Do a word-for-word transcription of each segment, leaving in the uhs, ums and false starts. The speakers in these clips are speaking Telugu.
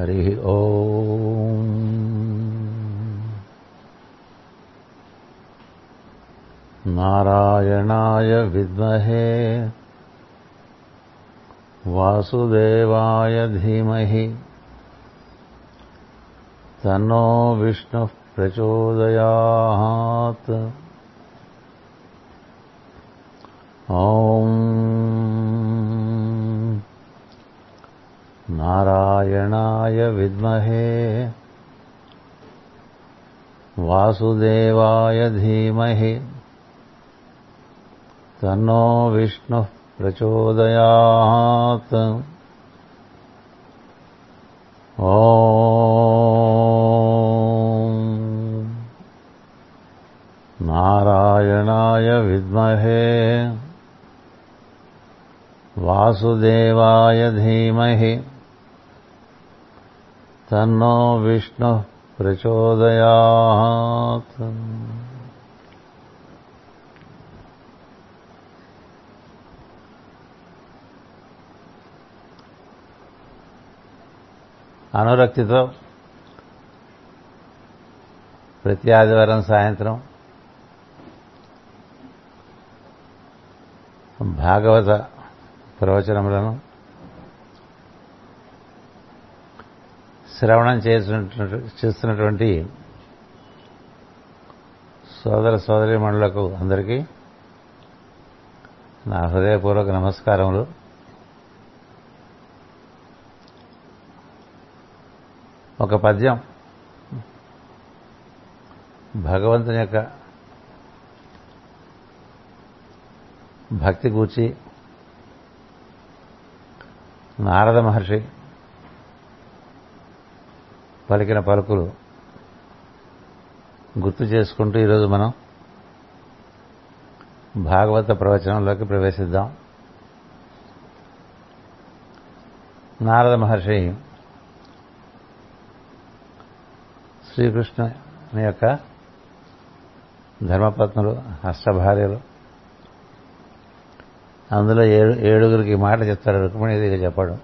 హరి ఓం. నారాయణాయ విద్మహే వాసుదేవాయ ధీమహి తన్నో విష్ణు ప్రచోదయాత్. ఓం నారాయణాయ విద్మహే వాసుదేవాయ ధీమహి తన్నో విష్ణు ప్రచోదయాత్. ఓం నారాయణాయ విద్మహే వాసుదేవాయ ధీమహి తన్నో విష్ణు ప్రచోదయాత్. అనురక్తితో ప్రతి ఆదివారం సాయంత్రం భాగవత ప్రవచనములను శ్రవణం చేస్తున్నట్టు చేస్తున్నటువంటి సోదర సోదరీమణులకు అందరికీ నా హృదయపూర్వక నమస్కారములు. ఒక పద్యం భగవంతుని యొక్క భక్తి గూర్చి నారద మహర్షి పలికిన పలుకులు గుర్తు చేసుకుంటూ ఈరోజు మనం భాగవత ప్రవచనంలోకి ప్రవేశిద్దాం. నారద మహర్షి శ్రీకృష్ణుని యొక్క ధర్మపత్నులు అష్టభార్యలు అందులో ఏడు ఏడుగురికి మాట చెప్తాడు. రుక్మిణి దగ్గర చెప్పాడు,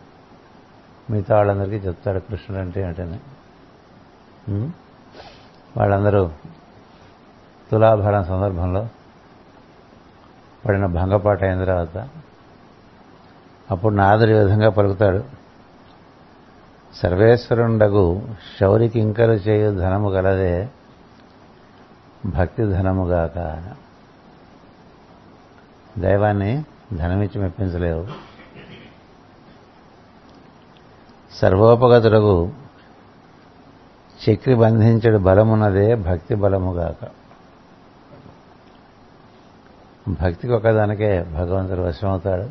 మిగతా వాళ్ళందరికీ చెప్తాడు కృష్ణుడు అంటే ఏంటని. వాళ్ళందరూ తులాభారం సందర్భంలో పడిన భంగపాటు అయిన తర్వాత అప్పుడు నారదుడి విధంగా పలుకుతాడు. సర్వేశ్వరుండగు శౌరి కింకరు చేయు ధనము గలదే భక్తి ధనముగాక. దైవాన్ని ధనమిచ్చి మెప్పించలేవు. సర్వోపగతుడగు చక్రి బంధించడు బలమున్నదే భక్తి బలముగాక. భక్తికి ఒకదానికే భగవంతుడు వశమవుతాడు,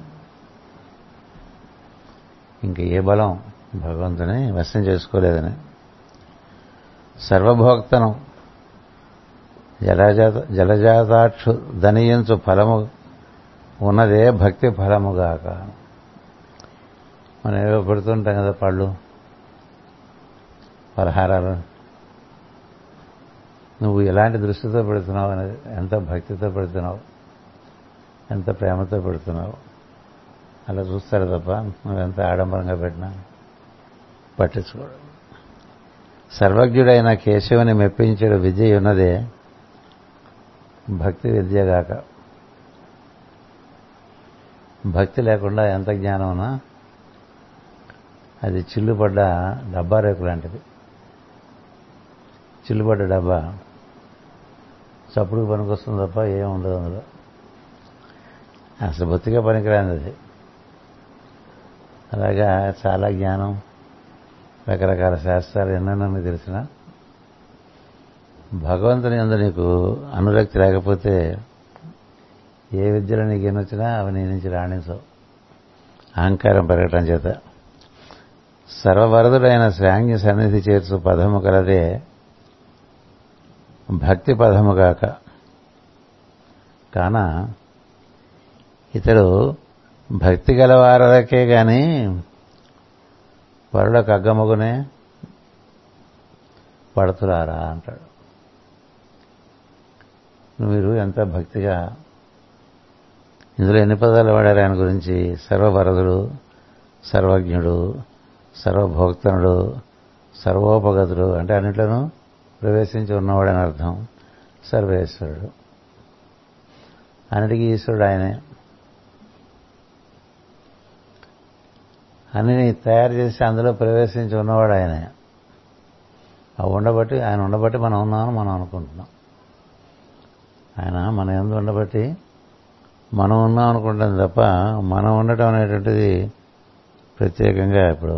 ఇంక ఏ బలం భగవంతుని వశం చేసుకోలేదని. సర్వభోక్తను జలజాత జలజాతాక్షు ధనియంచు ఫలము ఉన్నదే భక్తి ఫలముగాక. మనం ఏవో పెడుతుంటాం కదా, పళ్ళు పలహారాలు. నువ్వు ఎలాంటి దృష్టితో పెడుతున్నావు అనేది, ఎంత భక్తితో పెడుతున్నావు, ఎంత ప్రేమతో పెడుతున్నావు అలా చూస్తారు తప్ప నువ్వెంత ఆడంబరంగా పెట్టినా పట్టించుకోడు. సర్వజ్ఞుడైన కేశవుని మెప్పించడు విద్య ఉన్నదే భక్తి విద్యగాక. భక్తి లేకుండా ఎంత జ్ఞానం ఉన్నా అది చిల్లుపడ్డ డబ్బా రేకు లాంటిది. చిల్లుపడ్డ డబ్బా చప్పుడు పనికొస్తుంది తప్ప ఏం ఉండదు అందులో. అసలు బొత్తిగా పనికిరాని అది. అలాగా చాలా జ్ఞానం, రకరకాల శాస్త్రాలు ఎన్నైనా మీకు తెలిసిన భగవంతుని యందు నీకు అనురక్తి లేకపోతే ఏ విద్యలో నీకు ఎన్నొచ్చినా అవి నీ నుంచి రాణించవు, అహంకారం పెరగటం చేత. సర్వవరదుడైన శ్రాంగి సన్నిధి చేర్చు పదము కలదే భక్తి పదము కాక. కాన ఇతడు భక్తి గలవారకే కానీ పరులకు అగ్గమగునే పడుతురారా అంటాడు. మీరు ఎంత భక్తిగా. ఇందులో ఎన్ని పదాలు వాడారు ఆయన గురించి? సర్వవరదుడు, సర్వజ్ఞుడు, సర్వభోక్తనుడు, సర్వోపగతుడు అంటే అన్నిట్లోనూ ప్రవేశించి ఉన్నవాడని అర్థం. సర్వేశ్వరుడు, అన్నిటికీ ఈశ్వరుడు ఆయనే. అన్నిని తయారు చేసి అందులో ప్రవేశించి ఉన్నవాడు ఆయనే. అవి ఉండబట్టి ఆయన ఉండబట్టి మనం ఉన్నామని మనం అనుకుంటున్నాం. ఆయన మన ఎందు ఉండబట్టి మనం ఉన్నాం అనుకుంటాం తప్ప మనం ఉండటం అనేటువంటిది ప్రత్యేకంగా ఇప్పుడు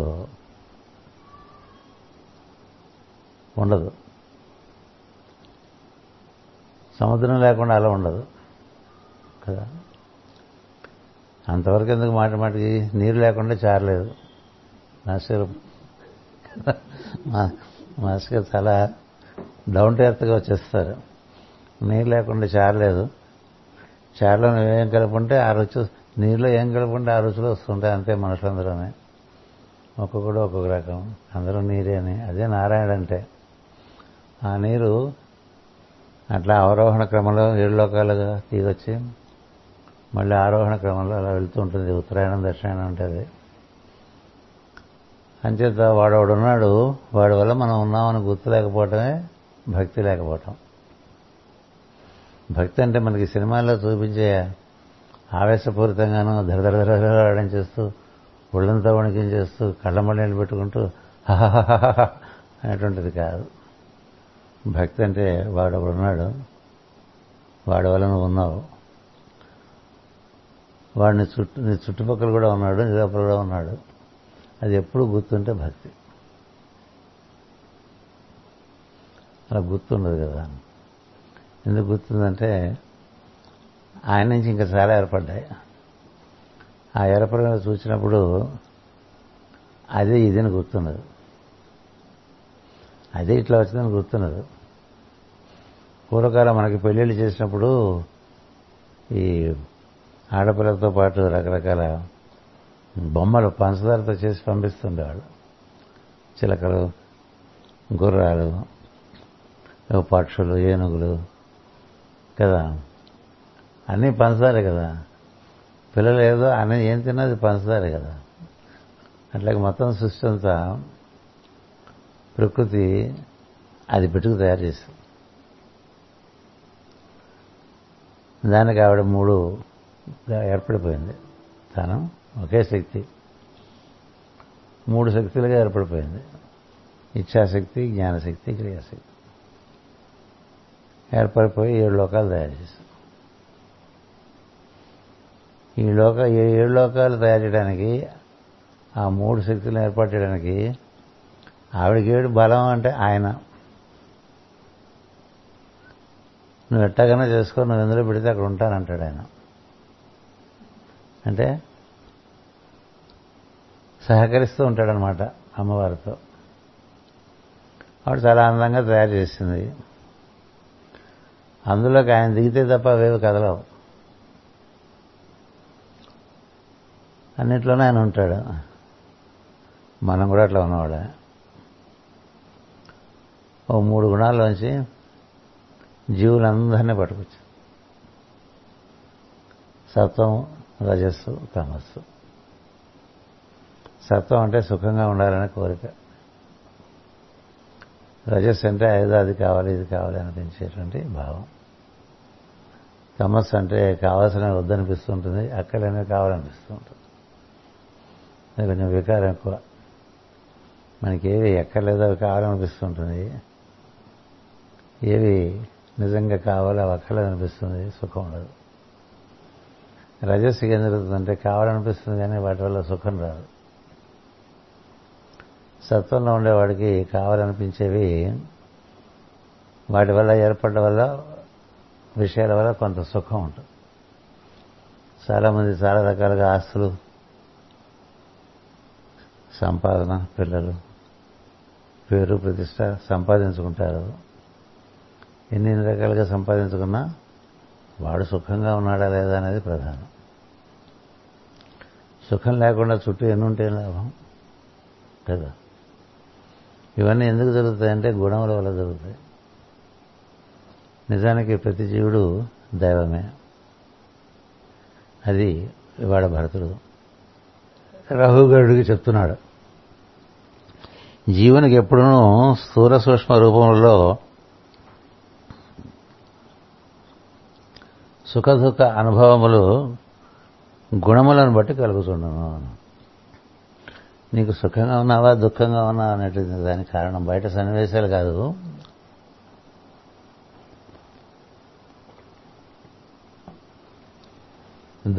ఉండదు. సముద్రం లేకుండా అలా ఉండదు కదా. అంతవరకు ఎందుకు మాట మాటికి నీరు లేకుండా చారలేదు. మాస్టర్ మాస్టర్ చాలా డౌన్ టు ఎర్త్గా వచ్చేస్తారు. నీరు లేకుండా చారలేదు. చారులో నువ్వేం కలుపుంటే ఆ రుచి, నీరులో ఏం కలుపుంటే ఆ రుచులు వస్తుంటాయి. అంతే మనుషులందరూనే, ఒక్కొక్కడు ఒక్కొక్క రకం, అందరూ నీరే అని. అదే నారాయణ అంటే ఆ నీరు అట్లా అవరోహణ క్రమంలో ఏడు లోకాలుగా దిగొచ్చి మళ్ళీ ఆరోహణ క్రమంలో అలా వెళ్తూ ఉంటుంది. ఉత్తరాయణం దక్షిణాయనం ఉంటుంది. అంచేత వాడవాడున్నాడు, వాడి వల్ల మనం ఉన్నామని గుర్తు లేకపోవటమే భక్తి లేకపోవటం. భక్తి అంటే మనకి సినిమాల్లో చూపించే ఆవేశపూరితంగానూ ధరధరధరధరడం చేస్తూ, ఒళ్ళంతా వణికించేస్తూ, కళ్ళ మళ్ళీలు పెట్టుకుంటూ హహహహ అనేటువంటిది కాదు. భక్తి అంటే వాడవాడున్నాడు, వాడి వల్ల నువ్వు ఉన్నావు, వాడిని చుట్టూ నీ చుట్టుపక్కల కూడా ఉన్నాడు, నీ లోపల కూడా ఉన్నాడు. అది ఎప్పుడు గుర్తుంటే భక్తి. అలా గుర్తుండదు కదా. ఎందుకు గుర్తుందంటే ఆయన నుంచి ఇంకా చాలా ఏర్పడ్డాయి. ఆ ఏర్పడిన చూసినప్పుడు అదే ఇదని గుర్తున్నది, అదే ఇట్లా వచ్చిందని గుర్తున్నది. పూర్వకాలం మనకి పెళ్ళిళ్ళు చేసినప్పుడు ఈ ఆడపిల్లలతో పాటు రకరకాల బొమ్మలు పంచదారతో చేసి పంపిస్తుండేవాడు. చిలకలు, గుర్రాలు, పక్షులు, ఏనుగులు కదా, అన్నీ పంచదారే కదా. పిల్లలు ఏదో అన్నీ ఏం తిన్నది పంచదారే కదా. అట్లాగే మొత్తం సృష్టి అంతా ప్రకృతి అది పెట్టుకు తయారు చేసింది. దానికి ఆవిడ మూడు ఏర్పడిపోయింది. తను ఒకే శక్తి మూడు శక్తులుగా ఏర్పడిపోయింది. ఇచ్ఛాశక్తి, జ్ఞానశక్తి, క్రియాశక్తి ఏర్పడిపోయి ఏడు లోకాలు తయారు చేశారు. ఈ లోక ఏడు లోకాలు తయారు చేయడానికి, ఆ మూడు శక్తులను ఏర్పాటు చేయడానికి ఆవిడకి ఏడు బలం అంటే ఆయన. నువ్వు ఎట్టగానే చేసుకో, నువ్వు ఎందులో పెడితే అక్కడ ఉంటానంటాడు ఆయన. అంటే సహకరిస్తూ ఉంటాడనమాట అమ్మవారితో. ఆవిడ చాలా ఆనందంగా తయారు చేసింది. అందులోకి ఆయన దిగితే తప్ప అవేవి కదలవు. అన్నిట్లోనే ఆయన ఉంటాడు. మనం కూడా అట్లా ఉన్నవాడే. ఓ మూడు గుణాల్లోంచి జీవులందరినీ పట్టుకొచ్చు. సత్వం, రజస్సు, తమస్సు. సత్వం అంటే సుఖంగా ఉండాలనే కోరిక. రజస్సు అంటే ఏదో అది కావాలి ఇది కావాలి అనిపించేటువంటి భావం. తమస్సు అంటే కావాల్సినవి వద్దనిపిస్తుంటుంది, అక్కడనేవి కావాలనిపిస్తూ ఉంటుంది. అది కొంచెం వికారం ఎక్కువ. మనకేవి ఎక్కర్లేదో అవి కావాలనిపిస్తుంటుంది, ఏవి నిజంగా కావాలో అవి అక్కర్లేదనిపిస్తుంది, సుఖం ఉండదు. రజస్సుకి ఏం జరుగుతుందంటే కావాలనిపిస్తుంది కానీ వాటి వల్ల సుఖం రాదు. సత్వంలో ఉండేవాడికి కావాలనిపించేవి వాటి వల్ల ఏర్పడడం వల్ల విషయాల వల్ల కొంత సుఖం ఉంటుంది. చాలామంది చాలా రకాలుగా ఆస్తులు, సంపాదన, పిల్లలు, పేరు, ప్రతిష్ట సంపాదించుకుంటారు. ఎన్ని ఎన్ని రకాలుగా సంపాదించుకున్నా వాడు సుఖంగా ఉన్నాడా లేదా అనేది ప్రధానం. సుఖం లేకుండా చుట్టూ ఎన్నుంటే లాభం కదా. ఇవన్నీ ఎందుకు జరుగుతాయంటే గుణముల వల్ల జరుగుతాయి. నిజానికి ప్రతి జీవుడు దైవమే. అది ఇవాడ భరతుడు రాహుగరుడికి చెప్తున్నాడు. జీవునికి ఎప్పుడూ స్థూల సూక్ష్మ రూపంలో సుఖదుఖ అనుభవములు గుణములను బట్టి కలుగుతున్నాను. నీకు సుఖంగా ఉన్నావా దుఃఖంగా ఉన్నావా అనేటువంటి దానికి కారణం బయట సన్నివేశాలు కాదు,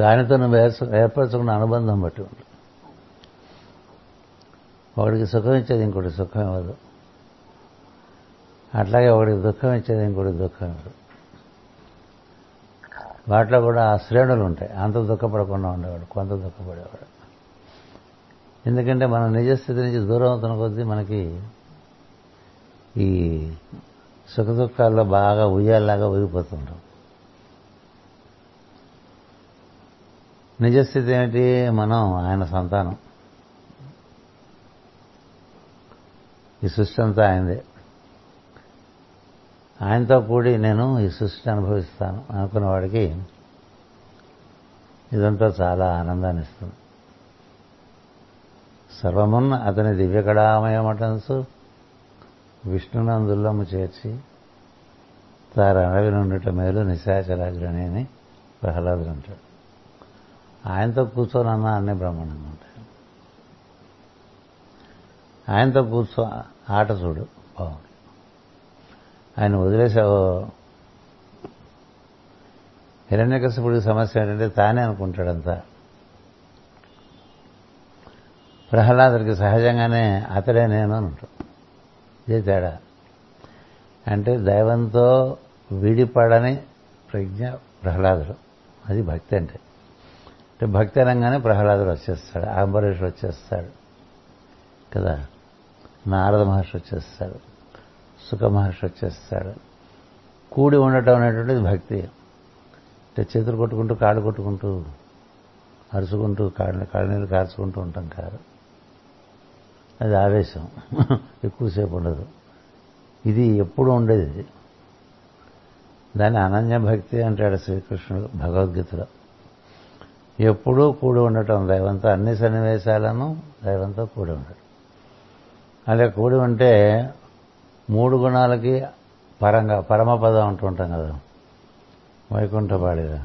దానితో నువ్వు ఏర్పరచుకున్న అనుబంధం బట్టి ఉంటుంది. ఒకడికి సుఖం ఇచ్చేది ఇంకోటి సుఖం ఇవ్వదు, అట్లాగే ఒకడికి దుఃఖం ఇచ్చేది ఇంకోటి దుఃఖం ఇవ్వదు. వాటిలో కూడా శ్రేణులు ఉంటాయి. అంత దుఃఖపడకుండా ఉండేవాడు, కొంత దుఃఖపడేవాడు. ఎందుకంటే మనం నిజస్థితి నుంచి దూరం అవుతున్న కొద్దీ మనకి ఈ సుఖ దుఃఖాల్లో బాగా ఉయ్యాలాగా ఊగిపోతుంటాం. నిజస్థితి ఏంటి? మనం ఆయన సంతానం, ఈ సృష్టి అంతా ఆయనదే, ఆయనతో కూడి నేను ఈ సృష్టిని అనుభవిస్తాను అనుకున్నవాడికి ఇదంతా చాలా ఆనందాన్ని ఇస్తుంది. సర్వమున్న అతని దివ్యకళామయమటంసు విష్ణునందుల్లము చేర్చి తారు అడవి నుండిట మేలు నిశాచలాగ్రణి అని ప్రహ్లాదుడు అంటాడు. ఆయనతో కూర్చోనన్నా అన్నీ బ్రహ్మాండంగా ఉంటాయి. ఆయనతో కూర్చో ఆట చూడు బాగుంది. ఆయన వదిలేసావు. హిరణ్యకశిపుడికి సమస్య ఏంటంటే తానే అనుకుంటాడంతా. ప్రహ్లాదుడికి సహజంగానే అతడే నేను అని ఉంటాడు. ఇదే తేడా. అంటే దైవంతో విడిపడని ప్రజ్ఞ ప్రహ్లాదుడు, అది భక్తి. అంటే అంటే భక్తి అనగానే ప్రహ్లాదుడు వచ్చేస్తాడు, అంబరీష్ వచ్చేస్తాడు కదా, నారద మహర్షి వచ్చేస్తాడు, సుక మహర్షి వచ్చేస్తాడు. కూడి ఉండటం అనేటువంటిది భక్తి. అంటే చేతులు కొట్టుకుంటూ కాళ్ళు కొట్టుకుంటూ అరుచుకుంటూ కాళ్ళు కాళ్ళనీళ్ళు కార్చుకుంటూ ఉంటాం కాదు, అది ఆవేశం, ఎక్కువసేపు ఉండదు. ఇది ఎప్పుడు ఉండేది, ఇది దాన్ని అనన్య భక్తి అంటాడు శ్రీకృష్ణుడు భగవద్గీతలో. ఎప్పుడూ కూడి ఉండటం, దైవంతో అన్ని సన్నివేశాలను దైవంతో కూడి ఉండటం. అలా కూడి ఉంటే మూడు గుణాలకి పరంగా పరమపద అంటూ ఉంటాం కదా, వైకుంఠ పాడేదా.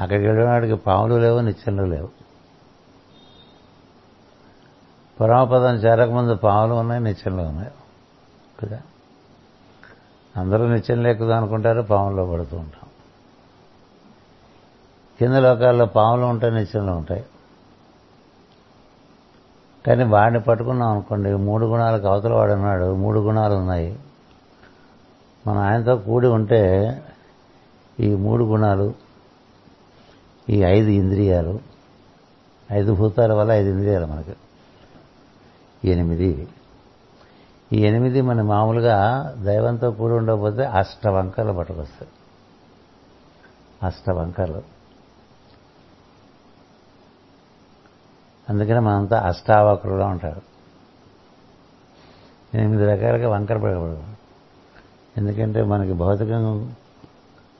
అక్కడికి వెళ్ళినాడికి పాములు లేవు, నిత్యంలు లేవు. పరమపదం చేరకముందు పాములు ఉన్నాయి, నిత్యంలో ఉన్నాయి కదా. అందరూ నిత్యం లేకుదా అనుకుంటారు, పాముల్లో పడుతూ ఉంటాం. కింద లోకాల్లో పాములు ఉంటాయి, నిత్యంలో ఉంటాయి. కానీ వాడిని పట్టుకున్నాం అనుకోండి, మూడు గుణాలకు అవతల వాడు ఉన్నాడు, మూడు గుణాలు ఉన్నాయి. మనం ఆయనతో కూడి ఉంటే ఈ మూడు గుణాలు, ఈ ఐదు ఇంద్రియాలు, ఐదు భూతాల వల్ల ఐదు ఇంద్రియాలు మనకి ఎనిమిది. ఈ ఎనిమిది మన మామూలుగా దైవంతో కూడి ఉండకపోతే అష్టవంకర్లు పట్టుకొస్తాయి. అష్టవంకర్లు. అందుకనే మనంతా అష్టావక్రులా ఉంటారు. ఎనిమిది రకాలుగా వంకర పడకూడదు. ఎందుకంటే మనకి భౌతికంగా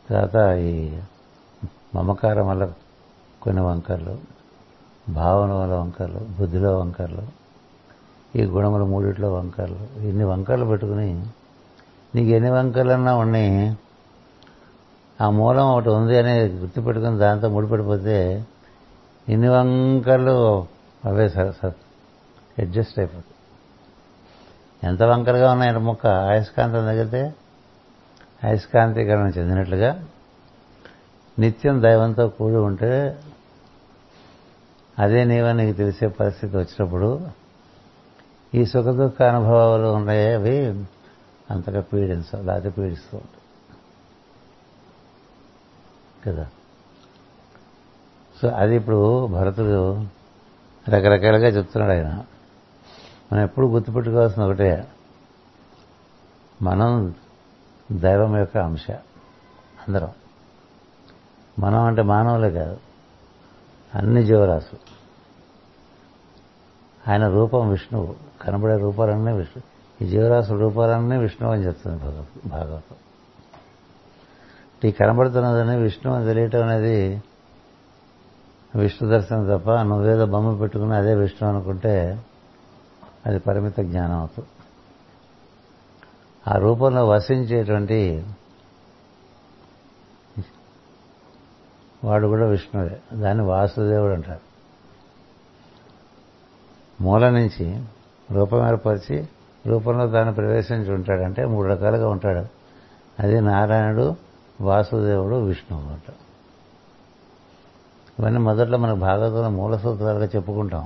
తర్వాత ఈ మమకారం వల్ల కొన్ని వంకర్లు, భావన వల్ల వంకర్లు, బుద్ధిలో వంకర్లు, ఈ గుణముల మూడిట్లో వంకర్లు, ఇన్ని వంకర్లు పెట్టుకుని నీకు ఎన్ని వంకర్లన్నా ఉన్నాయి, ఆ మూలం ఒకటి ఉంది అని గుర్తుపెట్టుకుని దాంతో ముడిపెడిపోతే ఇన్ని వంకర్లు అవే సార్ సార్ అడ్జస్ట్ అయిపోతుంది. ఎంత వంకరగా ఉన్నాయంటే మొక్క అయస్కాంతం తగిలితే అయస్కాంతీకరణ చెందినట్లుగా నిత్యం దైవంతో కూడి ఉంటే అదే నీవని నీకు తెలిసే పరిస్థితి వచ్చినప్పుడు ఈ సుఖ దుఃఖ అనుభవాలు ఉన్నాయే అవి అంతగా పీడించవు, లేకపోతే పీడిస్తూ ఉంటాయి కదా. సో అది ఇప్పుడు భరతుడు రకరకాలుగా చెప్తున్నాడు. ఆయన మనం ఎప్పుడు గుర్తుపెట్టుకోవాల్సిన ఒకటే, మనం దైవం యొక్క అంశ. అందరం మనం అంటే మానవులే కాదు, అన్ని జీవరాశులు. ఆయన రూపం విష్ణువు, కనబడే రూపాలన్నీ విష్ణు, ఈ జీవరాశుల రూపాలన్నీ విష్ణువు అని చెప్తుంది భాగవతం. ఈ కనబడుతున్నదని విష్ణువు అని తెలియటం అనేది విష్ణు దర్శనం తప్ప, నువ్వేదో బొమ్మ పెట్టుకుని అదే విష్ణు అనుకుంటే అది పరిమిత జ్ఞానం అవుతుంది. ఆ రూపంలో వసించేటువంటి వాడు కూడా విష్ణువే. దాన్ని వాసుదేవుడు అంటారు. మూల నుంచి రూపం ఏర్పరిచి రూపంలో తాను ప్రవేశించి ఉంటాడంటే మూడు రకాలుగా ఉంటాడు. అది నారాయణుడు, వాసుదేవుడు, విష్ణువు అంట. ఇవన్నీ మొదట్లో మన భాగవతంలో మూల సూత్రాలుగా చెప్పుకుంటాం,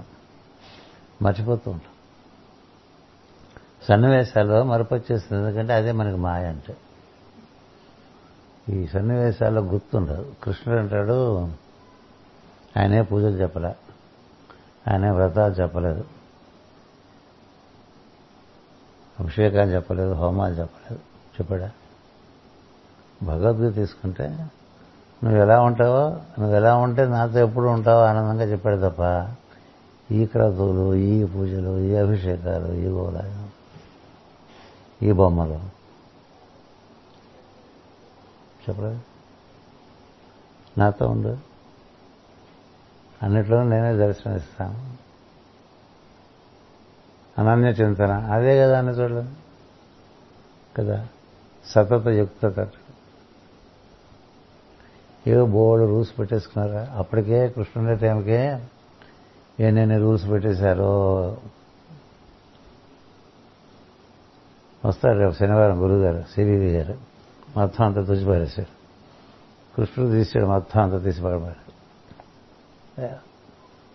మర్చిపోతూ ఉంటాం. సన్నివేశాల్లో మరపొచ్చేస్తుంది, ఎందుకంటే అదే మనకి మాయ. అంటే ఈ సన్నివేశాల్లో గుర్తుండదు. కృష్ణుడు అంటాడు, ఆయనే పూజలు చెప్పలే, ఆయనే వ్రతాలు చెప్పలేదు, అభిషేకాలు చెప్పలేదు, హోమాలు చెప్పలేదు. చెప్పాడా? భగవద్గీత తీసుకుంటే నువ్వు ఎలా ఉంటావో, నువ్వు ఎలా ఉంటే నాతో ఎప్పుడు ఉంటావో ఆనందంగా చెప్పాడు తప్ప ఈ క్రతువులు, ఈ పూజలు, ఈ అభిషేకాలు, ఈ గోలాలు, ఈ బొమ్మలు చెప్పలేదు. నాతో ఉండు, అన్నిట్లో నేనే దర్శనమిస్తాను, అనన్య చింతన. అదే కదా అన్న చూడలేదు కదా సతత యుక్తత. ఏవో బోర్డు రూల్స్ పెట్టేసుకున్నారా అప్పటికే. కృష్ణుడే టైంకే ఎన్నెన్ని రూల్స్ పెట్టేశారో. వస్తారు రేపు శనివారం గురువుగారు, శ్రీదేవి గారు, మొత్తం అంతా తుచిపారేశారు. కృష్ణుడు తీసాడు, మొత్తం అంతా తీసిపారాడు.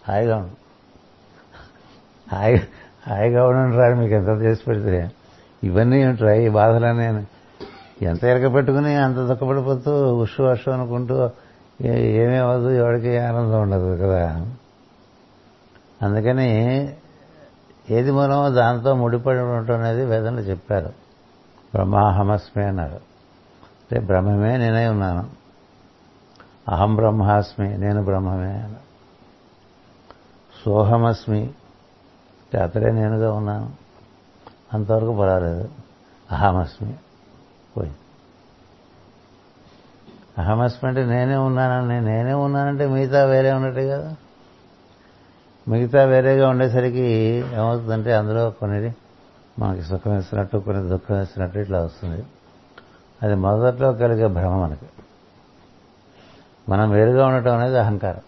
హాయిగా ఉండు, హాయి హాయిగా ఉండని రాడు. మీకు ఎంత చేసి పెడితే ఇవన్నీ ఏమిట్రా ఈ బాధలనే, ఎంత ఎరక పెట్టుకుని అంత దుఃఖపడిపోతూ ఉషు వర్షం అనుకుంటూ ఏమీ అవ్వదు, ఎవరికి ఆనందం ఉండదు కదా. అందుకని ఏది మూలమో దాంతో ముడిపడి ఉండటం అనేది వేదంలో చెప్పారు. బ్రహ్మాహమస్మి అన్నారు. అంటే బ్రహ్మమే నేనే ఉన్నాను. అహం బ్రహ్మాస్మి, నేను బ్రహ్మమే అన్నారు. సోహమస్మి అంటే అతడే నేనుగా ఉన్నాను, అంతవరకు పర్వాలేదు. అహమస్మి పోయి, అహమస్మి అంటే నేనే ఉన్నానని. నేనే ఉన్నానంటే మిగతా వేరే ఉన్నట్టే కదా. మిగతా వేరేగా ఉండేసరికి ఏమవుతుందంటే అందులో కొన్ని మనకి సుఖం ఇస్తున్నట్టు, కొన్ని దుఃఖం ఇస్తున్నట్టు ఇట్లా వస్తుంది. అది మొదట్లో కలిగే భ్రమ మనకి. మనం వేరుగా ఉండటం అనేది అహంకారం.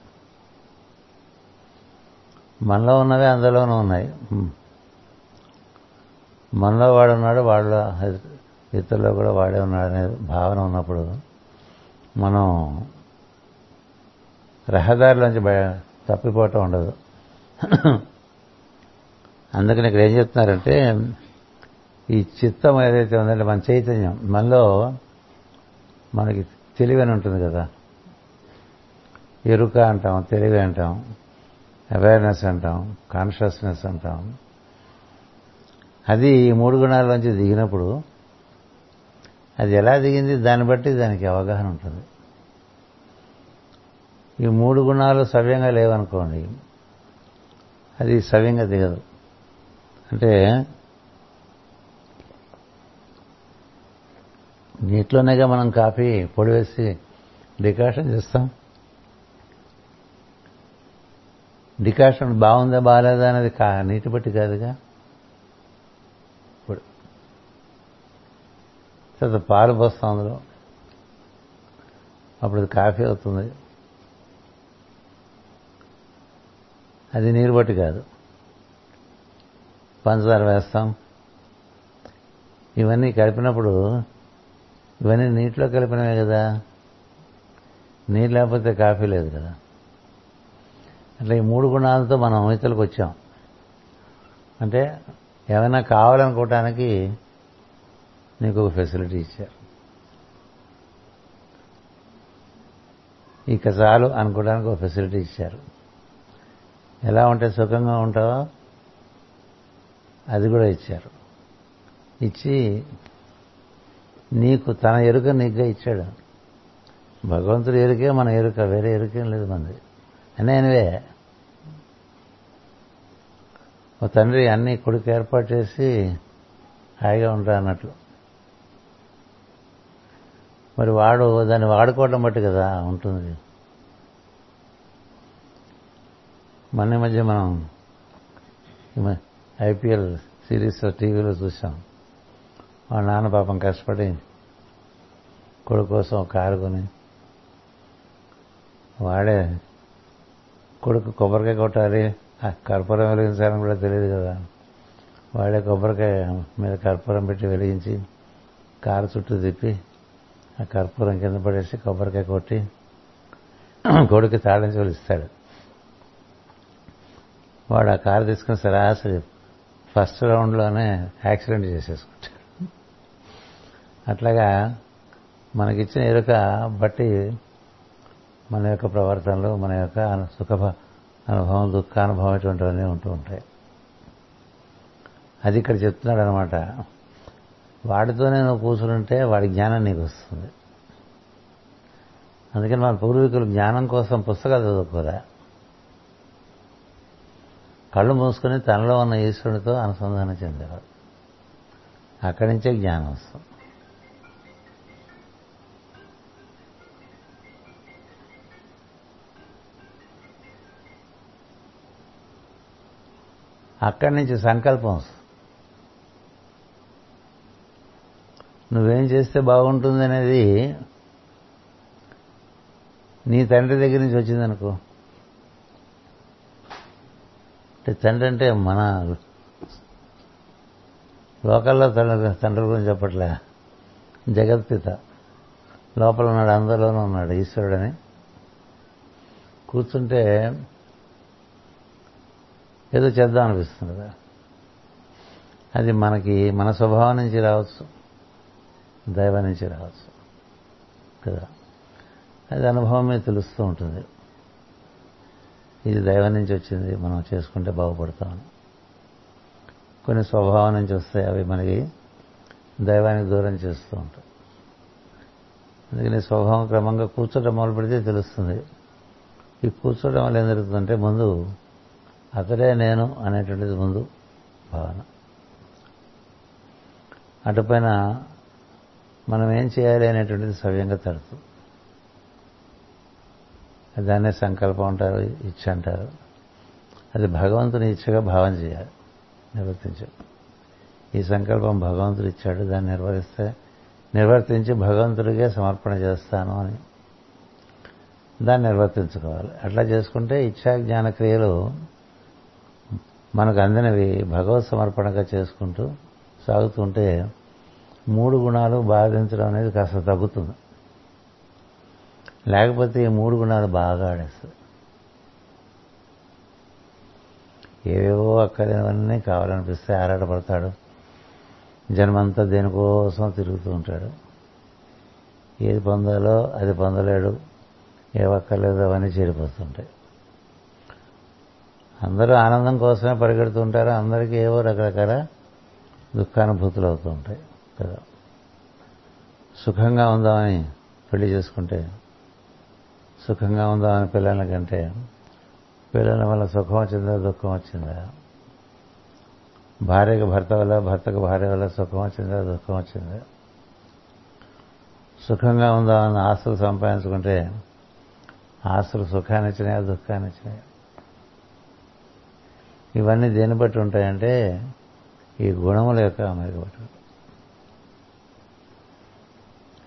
మనలో ఉన్నవి అందులోనూ ఉన్నాయి, మనలో వాడున్నాడు, వాడిలో ఇతరుల్లో కూడా వాడే ఉన్నాడు అనే భావన ఉన్నప్పుడు మనం రహదారిలోంచి బయ తప్పిపోవటం ఉండదు. అందుకని ఇక్కడ ఏం చెప్తున్నారంటే ఈ చిత్తం ఏదైతే ఉందంటే మన చైతన్యం, మనలో మనకి తెలివని ఉంటుంది కదా. ఎరుక అంటాం, తెలివి అంటాం, అవేర్నెస్ అంటాం, కాన్షియస్నెస్ అంటాం. అది ఈ మూడు గుణాల్లోంచి దిగినప్పుడు అది ఎలా దిగింది దాన్ని బట్టి దానికి అవగాహన ఉంటుంది. ఈ మూడు గుణాలు సవ్యంగా లేవనుకోండి అది సవ్యంగా దిగదు. అంటే నీటిలోనేగా మనం కాఫీ పొడి వేసి డికాషన్ చేస్తాం. డికాషన్ బాగుందా బాగాలేదా అనేది కా నీటి బట్టి కాదుగా. ఇప్పుడు తర్వాత పాలు పోస్తాం అందులో, అప్పుడు అది కాఫీ అవుతుంది. అది నీరు బట్టి కాదు. పంచదార వేస్తాం, ఇవన్నీ కలిపినప్పుడు ఇవన్నీ నీటిలో కలిపినవే కదా. నీరు లేకపోతే కాఫీ లేదు కదా. అట్లా ఈ మూడు గుణాలతో మనం ఇతరులకు వచ్చాం. అంటే ఏమైనా కావాలనుకోవటానికి నీకు ఒక ఫెసిలిటీ ఇచ్చారు. ఇక చాలు అనుకోవడానికి ఒక ఫెసిలిటీ ఇచ్చారు. ఎలా ఉంటే సుఖంగా ఉంటావో అది కూడా ఇచ్చారు. ఇచ్చి నీకు తన ఎరుక నీకుగా ఇచ్చాడు. భగవంతుడు ఎరుకే మన ఎరుక, వేరే ఎరుకేం లేదు మనది. అని ఆయనవే ఓ తండ్రి అన్ని కొడుకు ఏర్పాటు చేసి హాయిగా ఉంటా అన్నట్లు. మరి వాడు దాన్ని వాడుకోవడం బట్టి కదా ఉంటుంది. మన మధ్య మనం ఐపీఎల్ సిరీస్లో టీవీలో చూసాం. వాళ్ళ నాన్న పాపం కష్టపడి కొడుకు కోసం ఒక కారు కొని, వాడే కొడుకు కొబ్బరికాయ కొట్టాలి కర్పూరం వెలిగించాలని కూడా తెలియదు కదా, వాడే కొబ్బరికాయ మీద కర్పూరం పెట్టి వెలిగించి కారు చుట్టూ తిప్పి ఆ కర్పూరం కింద పడేసి కొబ్బరికాయ కొట్టి కొడుకు తాళం చెవులు ఇస్తాడు. వాడు ఆ కారు తీసుకుని సరాసరి ఫస్ట్ రౌండ్లోనే యాక్సిడెంట్ చేసేసుకుంటాడు. అట్లాగా మనకిచ్చిన ఎరుక బట్టి మన యొక్క ప్రవర్తనలు, మన యొక్క సుఖ అనుభవం, దుఃఖానుభవం ఇటువంటివన్నీ ఉంటూ ఉంటాయి. అది ఇక్కడ చెప్తున్నాడు అనమాట. వాడితోనే నువ్వు కూర్చుంటే వాడి జ్ఞానం నీకు వస్తుంది. అందుకని మన పూర్వీకులు జ్ఞానం కోసం పుస్తకాలు చదువుకోరా, కళ్ళు మూసుకొని తనలో ఉన్న ఈశ్వరుడితో అనుసంధానం చెందేవారు. అక్కడి నుంచే జ్ఞానం వస్తుంది. అక్కడి నుంచి సంకల్పం వస్తుంది. నువ్వేం చేస్తే బాగుంటుంది అనేది నీ తండ్రి దగ్గర నుంచి వచ్చిందనుకో. అంటే తండ్రి అంటే మన లోకల్లో తండ్రి తండ్రి గురించి చెప్పట్లే, జగత్పిత లోపల ఉన్నాడు, అందరిలోనూ ఉన్నాడు ఈశ్వరుడని కూర్చుంటే ఏదో చేద్దాం అనిపిస్తుంది కదా. అది మనకి మన స్వభావం నుంచి రావచ్చు, దైవం నుంచి రావచ్చు కదా. అది అనుభవమే తెలుస్తూ ఉంటుంది, ఇది దైవం నుంచి వచ్చింది, మనం చేసుకుంటే బాగుపడతామని. కొన్ని స్వభావం నుంచి వస్తాయి, అవి మనకి దైవానికి దూరం చేస్తూ ఉంటాయి. అందుకని స్వభావం క్రమంగా కూర్చోటం మొదలు పెడితే తెలుస్తుంది. ఈ కూర్చోటం వల్ల ఏం జరుగుతుందంటే, ముందు అతడే నేను అనేటువంటిది ముందు భావన. అటుపైన మనం ఏం చేయాలి అనేటువంటిది సవ్యంగా తడుతుంది. దాన్నే సంకల్పం అంటారు, ఇచ్చ అంటారు. అది భగవంతుని ఇచ్చగా భావం చేయాలి, నిర్వర్తించాలి. ఈ సంకల్పం భగవంతుడు ఇచ్చాడు, దాన్ని నిర్వహిస్తే నిర్వర్తించి భగవంతుడికే సమర్పణ చేస్తాను అని దాన్ని నిర్వర్తించుకోవాలి. అట్లా చేసుకుంటే ఇచ్చా జ్ఞాన క్రియలు మనకు అందినవి భగవత్ సమర్పణగా చేసుకుంటూ సాగుతుంటే మూడు గుణాలు బాధించడం అనేది కాస్త తగ్గుతుంది. లేకపోతే ఈ మూడు గుణాలు బాగా ఆడేస్తుంది. ఏవేవో అక్కడేవన్నీ కావాలనిపిస్తే ఆరాటపడతాడు, జన్మంతా దేనికోసం తిరుగుతూ ఉంటాడు, ఏది పొందాలో అది పొందలేడు, ఏవక్కర్లేదో అవన్నీ చేరిపోతుంటాయి. అందరూ ఆనందం కోసమే పరిగెడుతూ ఉంటారు, అందరికీ ఏవో రకరకాల దుఃఖానుభూతులు అవుతూ ఉంటాయి కదా. సుఖంగా ఉందామని పెళ్లి చేసుకుంటే, సుఖంగా ఉందామని పిల్లల కంటే, పిల్లల వల్ల సుఖం వచ్చిందా దుఃఖం వచ్చిందా, భార్యకు భర్త వల్ల, భర్తకు భార్య వల్ల సుఖం వచ్చిందా దుఃఖం వచ్చిందా, సుఖంగా ఉందామని ఆస్తులు సంపాదించుకుంటే ఆస్తులు సుఖాన్ని ఇచ్చినాయా దుఃఖాన్ని ఇచ్చినాయా. ఇవన్నీ దేన్ని బట్టి ఉంటాయంటే ఈ గుణముల యొక్క అమరిక బట్టి.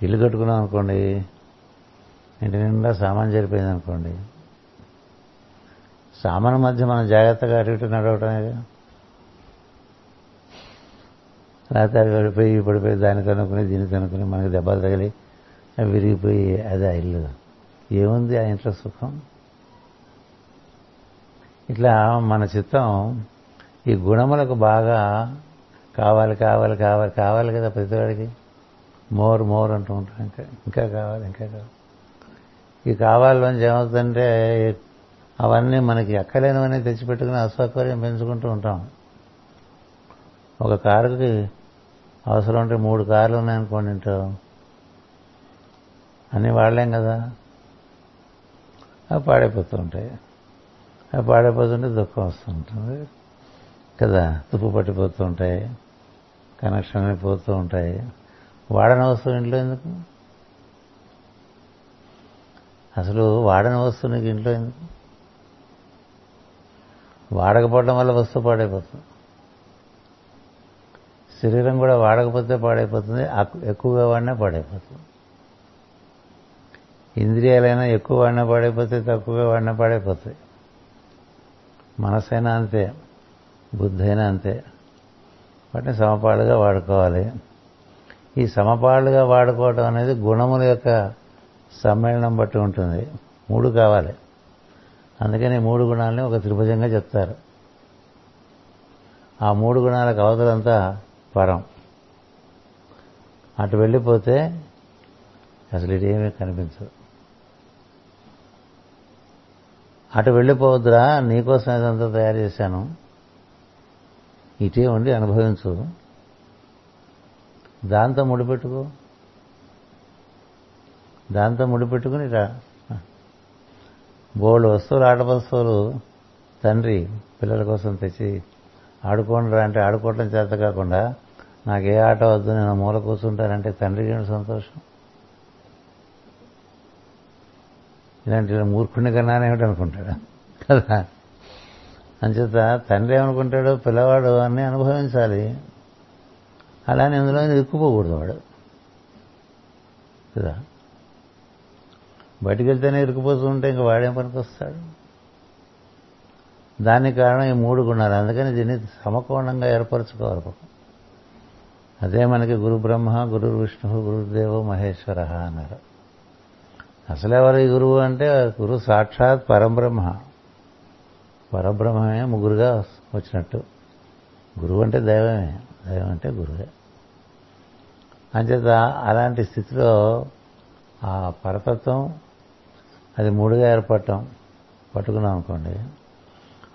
ఇల్లు కట్టుకున్నాం అనుకోండి, ఇంటి నిండా సామాను జరిపోయింది అనుకోండి, సామాను మధ్య మనం జాగ్రత్తగా అటు ఇటు నడవటమేగా. లేకపోతే అవి పడిపోయి పడిపోయి దాన్ని కనుక్కుని దీన్ని కనుక్కుని మనకి దెబ్బలు తగిలి అవి విరిగిపోయి అది ఆ ఇల్లు. ఏముంది ఆ ఇంట్లో సుఖం? ఇట్లా మన చిత్తం ఈ గుణములకు బాగా కావాలి కావాలి కావాలి కావాలి కదా. ప్రతివాడికి మోర్ మోర్ అంటూ ఉంటాం, ఇంకా ఇంకా కావాలి ఇంకా కావాలి. ఈ కావాలని ఏమవుతుందంటే అవన్నీ మనకి ఎక్కలేనివన్నీ తెచ్చిపెట్టుకుని అసౌకర్యం పెంచుకుంటూ ఉంటాం. ఒక కారుకి అవసరం ఉంటే మూడు కార్లు ఉన్నాయనుకోండి ఇంట్లో, అన్నీ వాడలేం కదా, అవి పాడైపోతూ ఉంటాయి. అవి పాడైపోతుంటే దుఃఖం వస్తుంటుంది కదా, తుప్పు పట్టిపోతూ ఉంటాయి, కనెక్షన్ అయిపోతూ ఉంటాయి. వాడని వస్తువు ఇంట్లో ఎందుకు? అసలు వాడని వస్తువు నీకు ఇంట్లో ఎందుకు? వాడకపోవడం వల్ల వస్తువు పాడైపోతుంది. శరీరం కూడా వాడకపోతే పాడైపోతుంది, ఎక్కువగా వాడినా పాడైపోతుంది. ఇంద్రియాలైనా ఎక్కువ వాడినా పాడైపోతాయి, తక్కువగా వాడినా పాడైపోతాయి. మనసైనా అంతే, బుద్ధి అయినా అంతే. వాటిని సమపాలుగా వాడుకోవాలి. ఈ సమపాలుగా వాడుకోవటం అనేది గుణముల యొక్క సమ్మేళనం బట్టి ఉంటుంది. మూడు కావాలి, అందుకని మూడు గుణాలని ఒక త్రిభుజంగా చెప్తారు. ఆ మూడు గుణాలకు అవతలంతా పరం. అటు వెళ్ళిపోతే అసలు ఇదేమీ కనిపించదు. అటు వెళ్ళిపోవద్దురా, నీకోసం ఇదంతా తయారు చేశాను, ఇటే ఉండి అనుభవించు, దాంతో ముడిపెట్టుకో, దాంతో ముడిపెట్టుకుని రా. బోళ్ళు వస్తువులు, ఆట వస్తువులు తండ్రి పిల్లల కోసం తెచ్చి ఆడుకోండిరా అంటే ఆడుకోవటం చేత కాకుండా నాకు ఏ ఆట వద్దు, నేను మూల కూర్చుంటానంటే తండ్రికి సంతోషం. ఇలాంటి మూర్ఖుని కన్నానే ఏమిటనుకుంటాడు కదా. అంచేత తండ్రి ఏమనుకుంటాడో పిల్లవాడు అని అనుభవించాలి. అలానే ఇందులో ఇరుక్కుపోకూడదు వాడు కదా. బయటికి వెళ్తేనే ఇరుక్కుపోతూ ఉంటే ఇంకా వాడేం పనికి వస్తాడు. దానికి కారణం ఈ మూడు గుణాలు. అందుకని దీన్ని సమకోణంగా ఏర్పరచుకోవాలి. అదే మనకి గురు బ్రహ్మ, గురు విష్ణు, గురుదేవో మహేశ్వర అన్నారు. అసలు ఎవరు ఈ గురువు అంటే గురు సాక్షాత్ పరబ్రహ్మ. పరబ్రహ్మమే ముగ్గురుగా వచ్చినట్టు. గురువు అంటే దైవమే, దైవం అంటే గురువే. అంచేత అలాంటి స్థితిలో ఆ పరతత్వం అది మూడుగా ఏర్పడటం పట్టుకున్నాం అనుకోండి,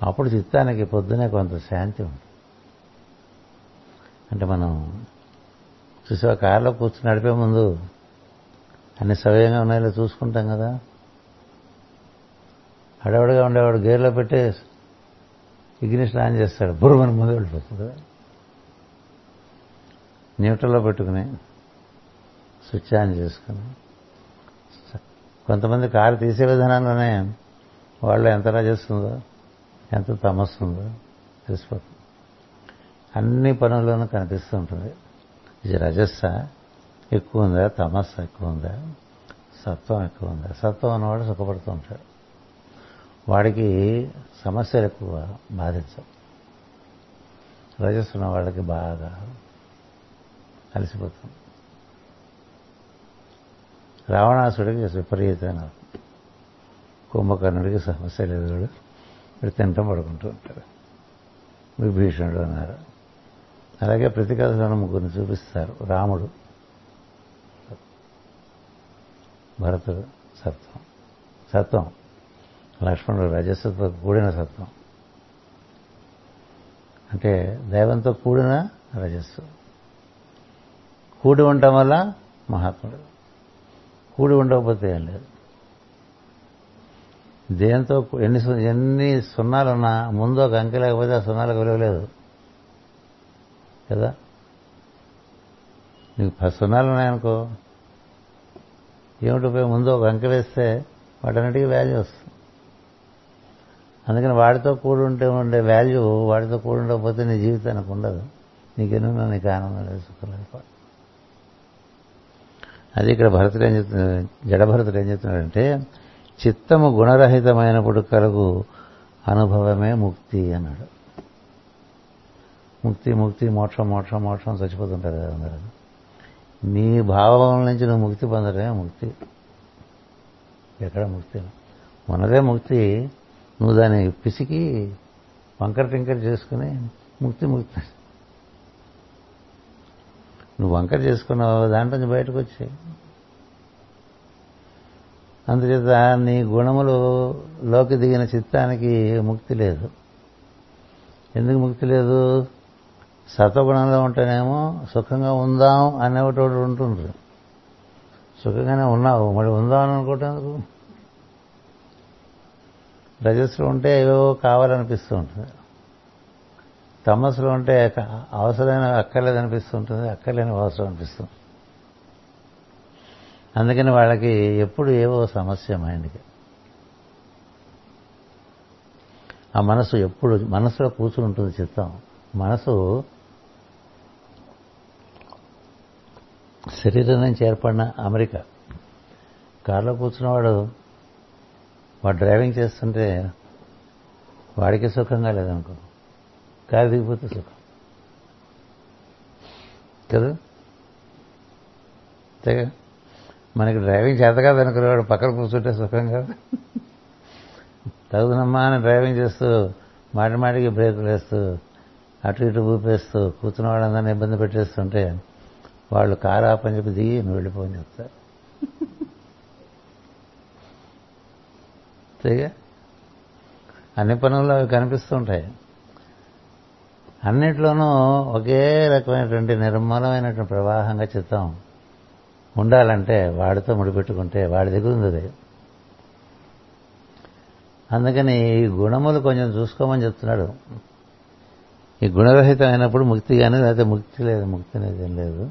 అప్పుడు చిత్తానికి పొద్దునే కొంత శాంతి ఉంటుంది. అంటే మనం చూసే కారులో కూర్చుని నడిపే ముందు అన్ని సవ్యంగా ఉన్నాయో చూసుకుంటాం కదా. హడావుడిగా ఉండేవాడు గేర్లో పెట్టి ఇగ్నిషన్ ఆన్ చేస్తాడు, బుర్రమని ముందు వెళ్ళిపోతుంది కదా. న్యూట్రల్లో పెట్టుకుని స్విచ్ ఆన్ చేసుకుని, కొంతమంది కారు తీసే విధానంలోనే వాళ్ళు ఎంత రాజేస్తుందో ఎంత తమస్తుందో తెలిసిపోతుంది. అన్ని పనుల్లోనూ కనిపిస్తూ ఉంటుంది. ఇది రజస్స ఎక్కువ ఉందా, తమస్సు ఎక్కువ ఉందా, సత్వం ఎక్కువ ఉందా. సత్వం ఉన్నవాడు సుఖపడుతూ ఉంటాడు, వాడికి సమస్యలు ఎక్కువ బాధించవు. రజస్సు ఉన్న వాళ్ళకి బాగా కలిసిపోతుంది. రావణాసుడికి విపరీతమైన, కుంభకర్ణుడికి సమస్య లేదు, వాడు వీడు తింటం పడుకుంటూ ఉంటాడు. విభీషణుడు అన్నారు. అలాగే ప్రతి కథలో ముగ్గురిని చూపిస్తారు. రాముడు, భరతుడు సత్వం, సత్వం లక్ష్మణుడు రజస్సుతో కూడిన సత్వం, అంటే దైవంతో కూడిన రజస్సు. కూడి ఉండటం వల్ల మహాత్ముడు, కూడి ఉండకపోతే ఏం లేదు. దేంతో ఎన్ని ఎన్ని సున్నాలున్నా ముందు ఒక అంకె లేకపోతే ఆ సున్నాలకు విలువలేదు కదా. నీకు పది సున్నాలు ఉన్నాయనుకో, ఏమిటి పోయి ముందు ఒక అంకె వేస్తే వాటన్నిటికీ వాల్యూ వస్తుంది. అందుకని వాడితో కూడి ఉంటే ఉండే వాల్యూ వాడితో కూడి ఉండకపోతే నీ జీవితానికి ఉండదు. నీకెన్నున్నా నీకు ఆనందం లేదు, సుఖం లేదు. అది ఇక్కడ భరతుడు ఏం చెప్తున్నాడు, జడభరతుడు ఏం చెప్తున్నాడంటే చిత్తము గుణరహితమైనప్పుడు కలుగు అనుభవమే ముక్తి అన్నాడు. ముక్తి ముక్తి మోక్షం మోక్షం మోక్షం చచ్చిపోతుంటారు కదా అందరూ. నీ భావం నుంచి నువ్వు ముక్తి పొందడమే ముక్తి. ఎక్కడ ముక్తి? మనదే ముక్తి. నువ్వు దాన్ని పిసికి వంకర టింకర చేసుకుని ముక్తి ముక్తి నువ్వు వంకర చేసుకున్నావు, దాంట్లో నుంచి బయటకు వచ్చాయి. అందుచేత నీ గుణములలోకి దిగిన చిత్తానికి ముక్తి లేదు. ఎందుకు ముక్తి లేదు? సత్వగుణంలో ఉంటేనేమో సుఖంగా ఉందాం అనేవాడు ఉంటుండ్రు. సుఖంగానే ఉన్నావు, మరి ఉందాం అని అనుకోవటందుకు. రజస్సులో ఉంటే ఏవేవో కావాలనిపిస్తూ ఉంటుంది, తమస్సులో ఉంటే అవసరమైన అక్కర్లేదనిపిస్తుంటుంది, అక్కర్లేని అవసరం అనిపిస్తుంది. అందుకని వాళ్ళకి ఎప్పుడు ఏవో సమస్య. మైండ్కి ఆ మనసు ఎప్పుడు మనసులో కూర్చుని ఉంటుంది. చిత్తం మనసు శరీరం నుంచి ఏర్పడిన అమెరికా. కారులో కూర్చున్నవాడు వాడు డ్రైవింగ్ చేస్తుంటే వాడికి సుఖంగా లేదనుకో, కారు దిగిపోతే సుఖం కదా. అంతేగా, మనకి డ్రైవింగ్ చేత కాదనుకునేవాడు పక్కన కూర్చుంటే సుఖం కాదు. తగుదనమ్మా అని డ్రైవింగ్ చేస్తూ మాటి మాటికి బ్రేకులు వేస్తూ అటు ఇటు ఊపేస్తూ కూర్చున్న వాడు అందరినీ ఇబ్బంది పెట్టేస్తుంటే వాళ్ళు కారు ఆపని చెప్పి దిగి నువ్వు వెళ్ళిపోని చెప్తారు. అంతేగా, అన్ని పనుల్లో అవి కనిపిస్తూ ఉంటాయి. అన్నిట్లోనూ ఒకే రకమైనటువంటి నిర్మలమైనటువంటి ప్రవాహంగా చిత్తం ఉండాలంటే వాడితో ముడిపెట్టుకుంటే వాడి దగ్గర ఉంది. అందుకని ఈ గుణములు కొంచెం చూసుకోమని చెప్తున్నాడు. ఈ గుణరహితం అయినప్పుడు ముక్తి కానీ, లేకపోతే ముక్తి లేదు, ముక్తి అనేది ఏం లేదు.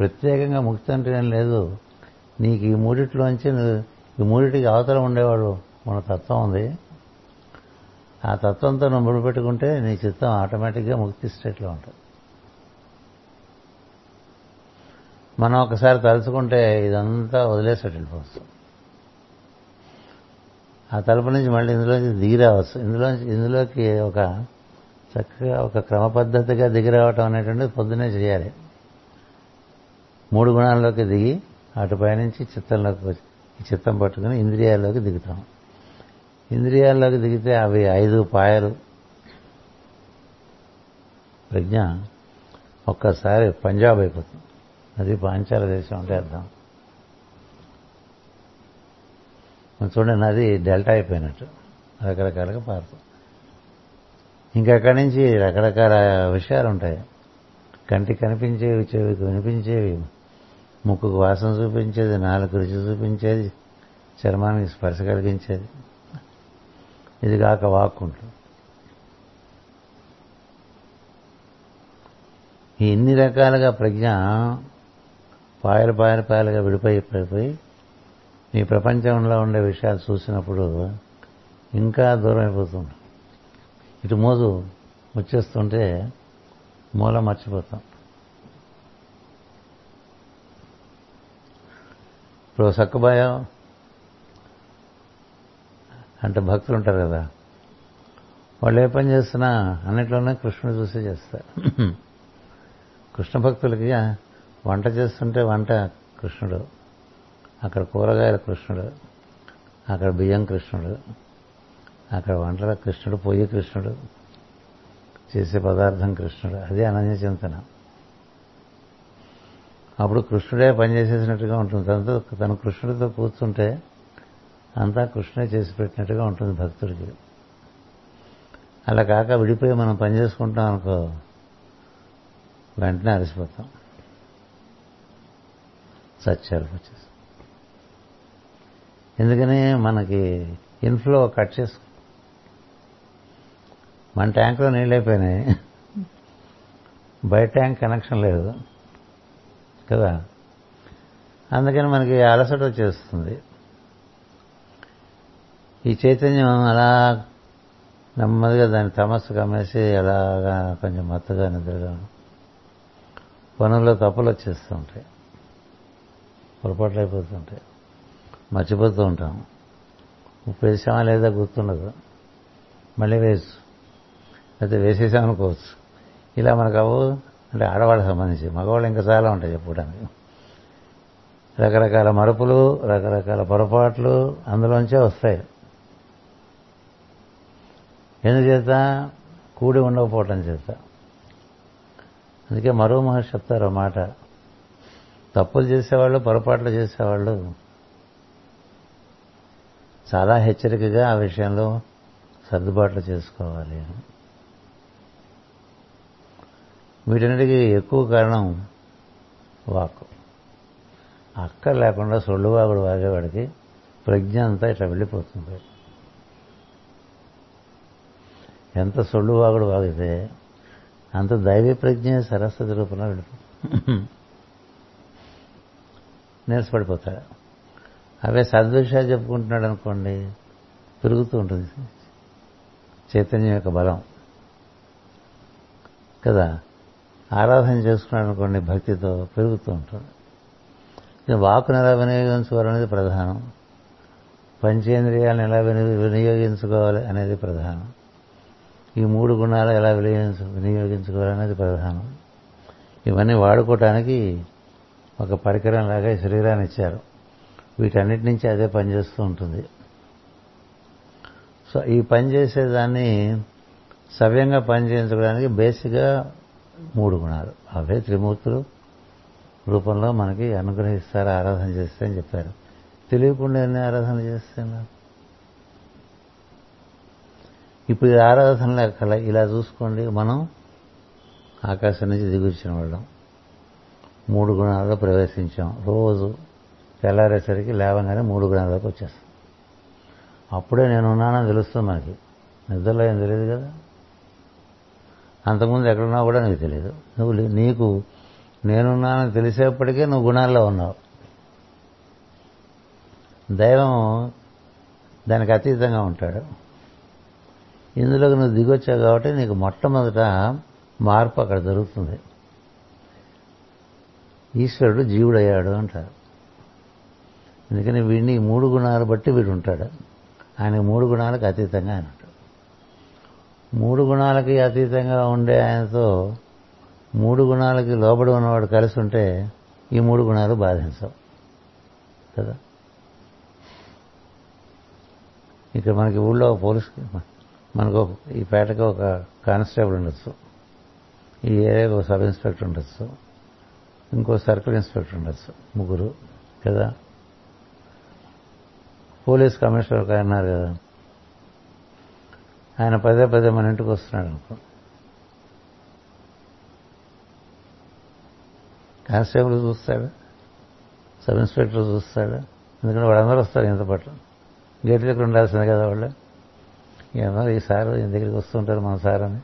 ప్రత్యేకంగా ముక్తి అంటే ఏం లేదు. నీకు ఈ మూడిట్లోంచి నువ్వు ఈ మూడిటికి అవతల ఉండేవాడు మన తత్వం ఉంది. ఆ తత్వంతో నువ్వు ముడిపెట్టుకుంటే నీ చిత్తం ఆటోమేటిక్గా ముక్తి స్టేట్లో ఉంటుంది. మనం ఒకసారి తలుచుకుంటే ఇదంతా వదిలేసేట వెళ్ళిపోవచ్చు. ఆ తలుపు నుంచి మళ్ళీ ఇందులోంచి దిగిరావచ్చు. ఇందులో ఇందులోకి ఒక చక్కగా ఒక క్రమ పద్ధతిగా దిగిరావటం అనేటువంటిది పొద్దునే చేయాలి. మూడు గుణాల్లోకి దిగి అటుపై నుంచి చిత్తంలోకి వచ్చి చిత్తం పట్టుకుని ఇంద్రియాల్లోకి దిగుతాం. ఇంద్రియాల్లోకి దిగితే అవి ఐదు పాయలు ప్రజ్ఞ ఒక్కసారి పంజాబ్ అయిపోతుంది. అది పాంచాల దేశం అంటే అర్థం. చూడండి, నది డెల్టా అయిపోయినట్టు రకరకాలుగా పారుతుంది. ఇంకా అక్కడి నుంచి రకరకాల విషయాలు ఉంటాయి. కంటికి కనిపించేవి, చెవికి వినిపించేవి, ముక్కుకు వాసన చూపించేది, నాలుగు రుచి చూపించేది, చర్మానికి స్పర్శ కలిగించేది, ఇది కాక వాక్కుంటు. ఇన్ని రకాలుగా ప్రజ్ఞ పాయలు పాయలు పాయలుగా విడిపోయిపోయి నీ ప్రపంచంలో ఉండే విషయాలు చూసినప్పుడు ఇంకా దూరం అయిపోతుంది. ఇటు మోదు వచ్చేస్తుంటే మూల మర్చిపోతాం. ఇప్పుడు సక్కుబాయం అంటే భక్తులు ఉంటారు కదా, వాళ్ళు ఏ పని చేస్తున్నా అన్నిట్లోనే కృష్ణుడు చూసి చేస్తారు. కృష్ణ భక్తులకి వంట చేస్తుంటే వంట కృష్ణుడు, అక్కడ కూరగాయల కృష్ణుడు, అక్కడ బియ్యం కృష్ణుడు, అక్కడ వంటల కృష్ణుడు, పొయ్యి కృష్ణుడు, చేసే పదార్థం కృష్ణుడు. అదే అనన్య చింతన. అప్పుడు కృష్ణుడే పనిచేసేసినట్టుగా ఉంటుంది. తనతో తను కృష్ణుడితో కూర్చుంటే అంతా కృష్ణుడే చేసి పెట్టినట్టుగా ఉంటుంది భక్తుడికి. అలా కాక విడిపోయి మనం పనిచేసుకుంటాం అనుకో, వెంటనే అలసిపోతాం, సత్యాలకు వచ్చేస్తాం. ఎందుకని మనకి ఇన్ఫ్లో కట్ చేసుకు మన ట్యాంక్లో నీళ్ళు అయిపోయినాయి, బయట ట్యాంక్ కనెక్షన్ లేదు కదా. అందుకని మనకి అలసట వచ్చేస్తుంది. ఈ చైతన్యం అలా నెమ్మదిగా దాని తమస్సు కమ్మేసి అలాగా కొంచెం మత్తుగా నిద్రగా పనుల్లో తప్పులు వచ్చేస్తూ ఉంటాయి, పొరపాట్లు అయిపోతుంటాయి, మర్చిపోతూ ఉంటాం. ఇప్పుడు వేసామా లేదా గుర్తుండదు, మళ్ళీ వేసు అయితే వేసేసామనుకోవచ్చు. ఇలా మనకు అవు అంటే ఆడవాళ్ళకి సంబంధించి, మగవాళ్ళు ఇంకా చాలా ఉంటాయి చెప్పడానికి. రకరకాల మరుపులు, రకరకాల పొరపాట్లు అందులోంచే వస్తాయి. ఎందుచేత కూడి ఉండకపోవటం చేత. అందుకే మరో మహర్షి చెప్తారు మాట, తప్పులు చేసేవాళ్ళు పొరపాట్లు చేసేవాళ్ళు చాలా హెచ్చరికగా ఆ విషయంలో సర్దుబాట్లు చేసుకోవాలి. వీటన్నిటికీ ఎక్కువ కారణం వాక్. అక్కర్ లేకుండా సొళ్ళు వాగుడు వాగేవాడికి ప్రజ్ఞ అంతా ఇట్లా వెళ్ళిపోతుంది. ఎంత సొళ్ళు వాగుడు వాగితే అంత దైవీ ప్రజ్ఞ సరస్వతి రూపంలో వెళ్ళిపోతుంది, నీరసపడిపోతాడు. అవే సద్విషయాలు చెప్పుకుంటున్నాడు అనుకోండి, పెరుగుతూ ఉంటుంది చైతన్యం యొక్క బలం కదా. ఆరాధన చేసుకున్నాడు అనుకోండి భక్తితో, పెరుగుతూ ఉంటుంది. వాకును ఎలా వినియోగించుకోవాలనేది ప్రధానం, పంచేంద్రియాలను ఎలా విని వినియోగించుకోవాలి అనేది ప్రధానం, ఈ మూడు గుణాలు ఎలా వినియోగించు వినియోగించుకోవాలనేది ప్రధానం. ఇవన్నీ వాడుకోవటానికి ఒక పరికరం లాగా ఈ శరీరాన్ని ఇచ్చారు. వీటన్నిటి నుంచి అదే పనిచేస్తూ ఉంటుంది. సో ఈ పని చేసేదాన్ని సవ్యంగా పనిచేయించడానికి బేసిక్గా మూడు గుణాలు, అవే త్రిమూర్తులు రూపంలో మనకి అనుగ్రహిస్తారు ఆరాధన చేస్తే అని చెప్పారు. తెలియకుండా ఎన్ని ఆరాధన చేస్తున్నారు. ఇప్పుడు ఈ ఆరాధనలు అక్కడ ఇలా చూసుకోండి, మనం ఆకాశం నుంచి దిగుచ్చిన వాళ్ళం, మూడు గుణాల్లో ప్రవేశించాం. రోజు తెల్లారేసరికి లేవగానే మూడు గుణాల్లోకి వచ్చేస్తాం. అప్పుడే నేనున్నానని తెలుస్తుంది మనకి. నిద్రలో ఏం తెలియదు కదా, అంతకుముందు ఎక్కడున్నా కూడా నీకు తెలియదు. నువ్వు నీకు నేనున్నానని తెలిసేప్పటికే నువ్వు గుణాల్లో ఉన్నావు. దైవం దానికి అతీతంగా ఉంటాడు. ఇందులోకి నువ్వు దిగొచ్చావు కాబట్టి నీకు మొట్టమొదట మార్పు అక్కడ జరుగుతుంది. ఈశ్వరుడు జీవుడయ్యాడు అంటారు. అందుకని వీడిని మూడు గుణాలు బట్టి వీడు ఉంటాడు. ఆయన మూడు గుణాలకు అతీతంగా ఆయన ఉంటాడు. మూడు గుణాలకి అతీతంగా ఉండే ఆయనతో మూడు గుణాలకి లోబడి ఉన్నవాడు కలిసి ఉంటే ఈ మూడు గుణాలు బాధించవు కదా. ఇక్కడ మనకి ఊళ్ళో పోలీస్, మనకు ఈ పేటకు ఒక కానిస్టేబుల్ ఉండొచ్చు, ఈ ఏరియాకి ఒక సబ్ ఇన్స్పెక్టర్ ఉండొచ్చు, ఇంకో సర్కిల్ ఇన్స్పెక్టర్ ఉండొచ్చు, ముగ్గురు కదా. పోలీస్ కమిషనర్ ఒక అన్నారు కదా, ఆయన పదే పదే మన ఇంటికి వస్తున్నాడు అనుకో, కానిస్టేబుల్ చూస్తాడు, సబ్ ఇన్స్పెక్టర్ చూస్తాడు. ఎందుకంటే వాళ్ళందరూ వస్తారు ఇంత పట్ల, గేట్ దగ్గర ఉండాల్సిందే కదా. వాళ్ళు ఏమో ఈ సార్ ఈయన దగ్గరికి వస్తుంటారు మన సార్ అని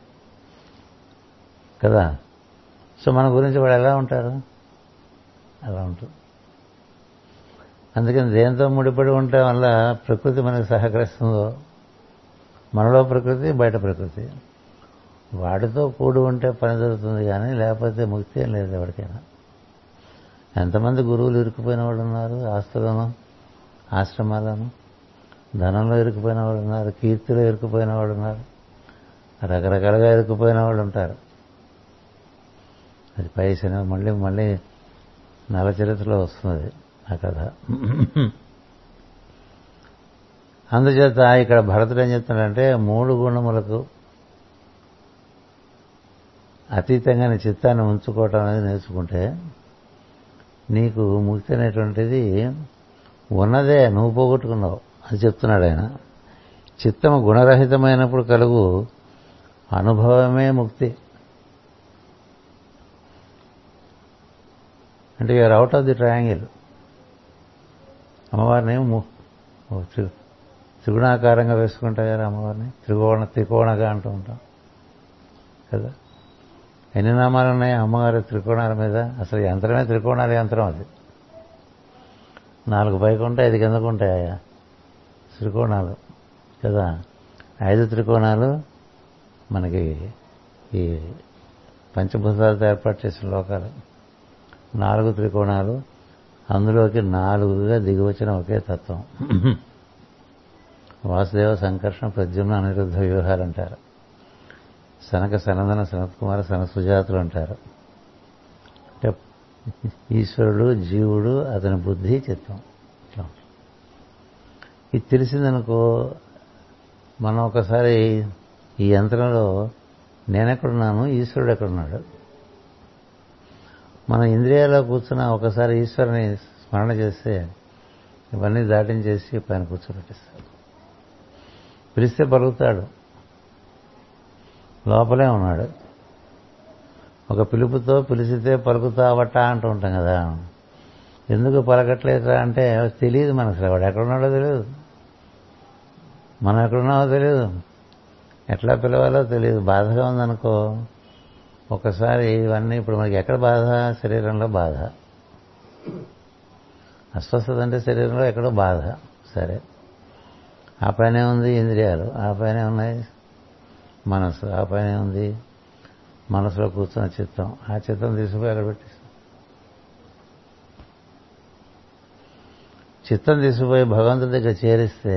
కదా. సో మన గురించి వాళ్ళు ఎలా ఉంటారు, అలా ఉంటుంది. అందుకని దేంతో ముడిపడి ఉండటం వల్ల ప్రకృతి మనకు సహకరిస్తుందో, మనలో ప్రకృతి బయట ప్రకృతి, వాటితో కూడి ఉంటే పని జరుగుతుంది. కానీ లేకపోతే ముక్తి ఏం లేదు ఎవరికైనా. ఎంతమంది గురువులు ఇరుక్కుపోయిన వాళ్ళు ఉన్నారు, ఆస్తులను ఆశ్రమాలను, ధనంలో ఇరుక్కుపోయిన వాళ్ళు ఉన్నారు, కీర్తిలో ఇరుక్కుపోయిన వాళ్ళు ఉన్నారు, రకరకాలుగా ఇరుక్కుపోయిన వాళ్ళు ఉంటారు. అది పైసనే మళ్ళీ మళ్ళీ నల్ల చరిత్రలో వస్తుంది ఆ కథ. అందుచేత ఇక్కడ భరతుడు ఏం చెప్తున్నాడంటే, మూడు గుణములకు అతీతంగా నీ చిత్తాన్ని ఉంచుకోవటం అనేది నేర్చుకుంటే నీకు ముక్తి అనేటువంటిది ఉన్నదే, నువ్వు పోగొట్టుకున్నావు అని చెప్తున్నాడు ఆయన. చిత్తము గుణరహితమైనప్పుడు కలుగు అనుభవమే ముక్తి. అంటే you're out of the triangle. అమ్మవారిని త్రిగుణాకారంగా వేసుకుంటారు కదా, అమ్మవారిని త్రికోణ త్రికోణగా అంటూ ఉంటాం కదా. ఎన్ని నామాలు ఉన్నాయి అమ్మవారి త్రికోణాల మీద? అసలు యంత్రమే త్రికోణాల యంత్రం. అది నాలుగు పైకి ఉంటాయి, ఐదు కిందకు ఉంటాయి ఆయా త్రికోణాలు కదా. ఐదు త్రికోణాలు మనకి ఈ పంచభూతాలతో ఏర్పాటు చేసిన లోకాలు. నాలుగు త్రికోణాలు, అందులోకి నాలుగుగా దిగివచ్చిన ఒకే తత్వం. వాసుదేవ సంకర్షణ ప్రద్యుమ్న అనిరుద్ధ వ్యూహాలు అంటారు, సనక సనందన సనత్కుమార సన సుజాతులు అంటారు. అంటే ఈశ్వరుడు, జీవుడు, అతని బుద్ధి, చిత్తం. ఇది తెలిసిందనుకో మనం ఒకసారి ఈ యంత్రంలో నేనెక్కడున్నాను, ఈశ్వరుడు ఎక్కడున్నాడు, మనం ఇంద్రియాల్లో కూర్చున్న ఒకసారి ఈశ్వరుని స్మరణ చేస్తే ఇవన్నీ దాటించేసి పైన కూర్చోబెట్టిస్తాడు. పిలిస్తే పలుకుతాడు, లోపలే ఉన్నాడు. ఒక పిలుపుతో పిలిచితే పలుకుతావట అంటూ ఉంటాం కదా. ఎందుకు పలకట్లేదురా అంటే తెలియదు మనకు. అసలు వాడు ఎక్కడున్నాడో తెలియదు, మనం ఎక్కడున్నామో తెలియదు, ఎట్లా పిలవాలో తెలియదు. బాధగా ఉందనుకో ఒకసారి ఇవన్నీ. ఇప్పుడు మనకి ఎక్కడ బాధ? శరీరంలో బాధ, అస్వస్థత అంటే శరీరంలో ఎక్కడో బాధ. సరే, ఆ పైనే ఉంది ఇంద్రియాలు, ఆ పైనే ఉన్నాయి మనసు, ఆ పైనే ఉంది మనసులో కూర్చున్న చిత్తం. ఆ చిత్తం తీసుకుపోయి అక్కడ పెట్టేస్తాం. చిత్తం తీసుకుపోయి భగవంతుడి దగ్గర చేరిస్తే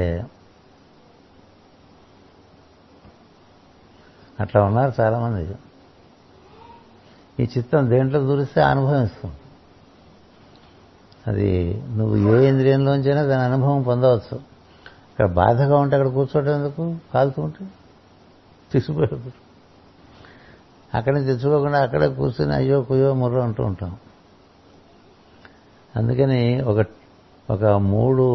అట్లా ఉన్నారు చాలామంది. ఈ చిత్తం దేంట్లో దూరిస్తే అనుభవిస్తుంది. అది నువ్వు ఏ ఇంద్రియంలోంచైనా దాని అనుభవం పొందవచ్చు. ఇక్కడ బాధగా ఉంటే అక్కడ కూర్చోవటం ఎందుకు? కాలుతూ ఉంటే తీసుకుపోయి అక్కడి నుంచి తెచ్చుకోకుండా అక్కడే కూర్చుని అయ్యో కుయో ముర్రో అంటూ ఉంటాం. అందుకని ఒక ఒక మూడు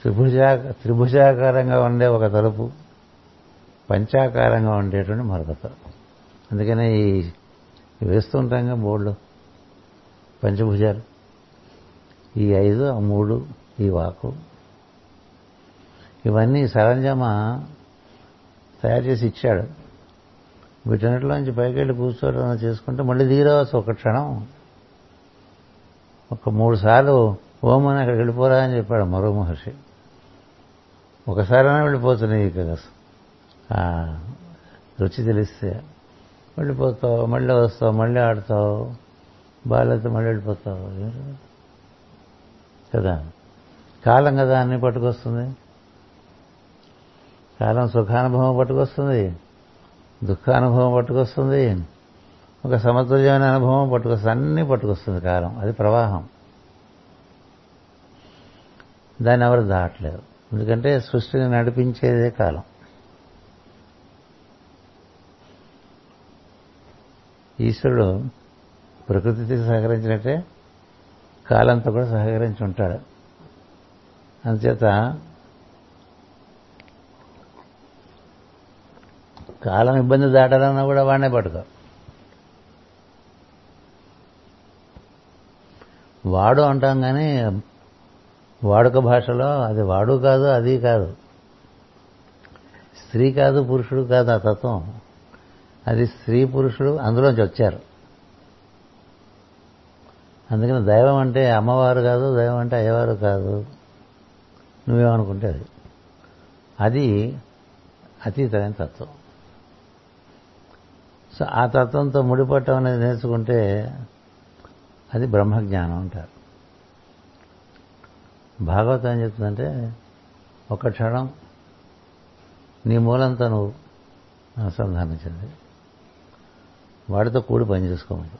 త్రిభుజా త్రిభుజాకారంగా ఉండే ఒక తలుపు, పంచాకారంగా ఉండేటువంటి మరొక తలుపు. అందుకనే ఈ వేస్తూ ఉంటాంగా బోర్డులో పంచభుజాలు, ఈ ఐదు ఆ మూడు ఈ వాకు, ఇవన్నీ సరంజామా తయారు చేసి ఇచ్చాడు. వీటన్నిటిలోంచి పైకి వెళ్ళి కూర్చోవడం చేసుకుంటే మళ్ళీ దిగిరావచ్చు. ఒక క్షణం ఒక మూడు సార్లు ఓం అని అక్కడికి వెళ్ళిపోరా అని చెప్పాడు మరో మహర్షి. ఒకసారైనా వెళ్ళిపోతున్నాయి ఇక రుచి తెలిస్తే వెళ్ళిపోతావు, మళ్ళీ వస్తావు, మళ్ళీ ఆడతావు, బాలతో మళ్ళీ వెళ్ళిపోతావు కదా. కాలం కదా అన్నీ పట్టుకొస్తుంది. కాలం సుఖానుభవం పట్టుకొస్తుంది, దుఃఖానుభవం పట్టుకొస్తుంది, ఒక సమతుల్యమైన అనుభవం పట్టుకొస్తుంది, అన్నీ పట్టుకొస్తుంది కాలం. అది ప్రవాహం, దాన్ని ఎవరు దాటలేరు. ఎందుకంటే సృష్టిని నడిపించేదే కాలం. ఈశ్వరుడు ప్రకృతికి సహకరించినట్టే కాలంతో కూడా సహకరించి ఉంటాడు. అందుచేత కాలం ఇబ్బంది దాటాలన్నా కూడా వాడినే పట్టుకో. వాడు అంటాం కానీ వాడుక భాషలో అది వాడు కాదు, అది కాదు, స్త్రీ కాదు, పురుషుడు కాదు. ఆ తత్వం అది స్త్రీ పురుషుడు అందులోంచి వచ్చారు. అందుకని దైవం అంటే అమ్మవారు కాదు, దైవం అంటే అయ్యవారు కాదు, నువ్వేమనుకుంటే అది అది అతీతమైన తత్వం. సో ఆ తత్వంతో ముడిపట్టం అనేది నేర్చుకుంటే అది బ్రహ్మజ్ఞానం అంటారు. భాగవతం ఏం చెప్తుందంటే ఒక క్షణం నీ మూలంతో నువ్వు అనుసంధానించింది వాడితో కూడి పని చేసుకోమని.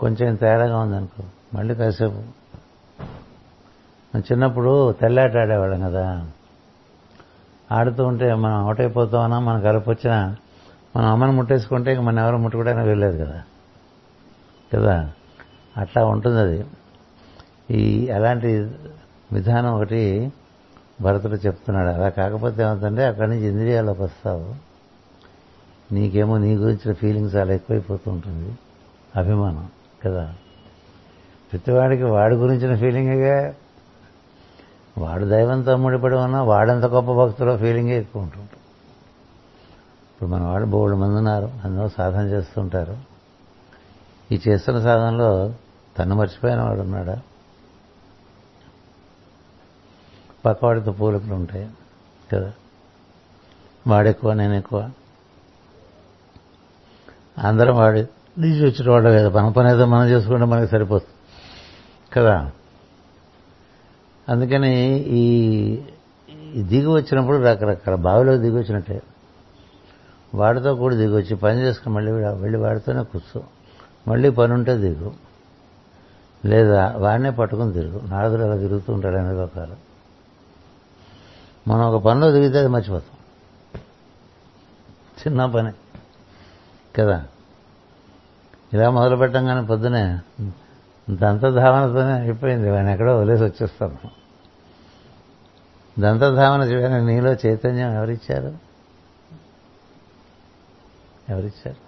కొంచెం తేడాగా ఉందనుకో మళ్ళీ కాసేపు. చిన్నప్పుడు తెల్లాట ఆడేవాళ్ళం కదా, ఆడుతూ ఉంటే మనం అవుట్ అయిపోతామన్నా మన కలుపు వచ్చినా మనం అమ్మని ముట్టేసుకుంటే ఇంక మనం ఎవరు ముట్టుకోవడానికి వెళ్ళలేదు కదా కదా అట్లా ఉంటుంది అది. ఈ అలాంటి విధానం ఒకటి భరతుడు చెప్తున్నాడు. అలా కాకపోతే ఏమవుతుందంటే అక్కడి నుంచి ఇంద్రియాలకు వస్తావు, నీకేమో నీ గురించిన ఫీలింగ్స్ అలా ఎక్కువైపోతూ ఉంటుంది, అభిమానం కదా. ప్రతివాడికి వాడి గురించిన ఫీలింగే, వాడు దైవంతో ముడిపడి ఉన్నా వాడంత గొప్ప భక్తులో ఫీలింగే ఎక్కువ ఉంటుంటుంది. ఇప్పుడు మన వాడు బోళ్ళు మంది ఉన్నారు, అందులో సాధన చేస్తుంటారు. ఈ చేస్తున్న సాధనలో తను మర్చిపోయిన వాడు ఉన్నాడా? పక్కవాడితో పోలికలు ఉంటాయి కదా, వాడెక్కువ నేను ఎక్కువ, అందరం వాడి తీసి వచ్చిన వాళ్ళు కదా, మన పని ఏదో మనం చేసుకుంటే మనకి సరిపోతుంది కదా. అందుకని ఈ దిగి వచ్చినప్పుడు రకరకాల బావిలోకి దిగి వచ్చినట్టే వాడితో కూడా దిగి వచ్చి పని చేసుకుని మళ్ళీ వెళ్ళి వాడితోనే కూర్చో, మళ్ళీ పని ఉంటే దిగు, లేదా వాడినే పట్టుకుని తిరుగు. నారదులు అలా తిరుగుతూ ఉంటాడు అనే రకాలు. మనం ఒక పనిలో దిగితే అది మర్చిపోతాం, చిన్న పని కదా. ఇలా మొదలుపెట్టంగానే పొద్దునే దంతధావనతోనే అయిపోయింది, వాడిని ఎక్కడో వదిలేసి వచ్చేస్తాం. దంతధావన చేయడానికి నీలో చైతన్యం ఎవరిచ్చారు? ఎవరిచ్చారు?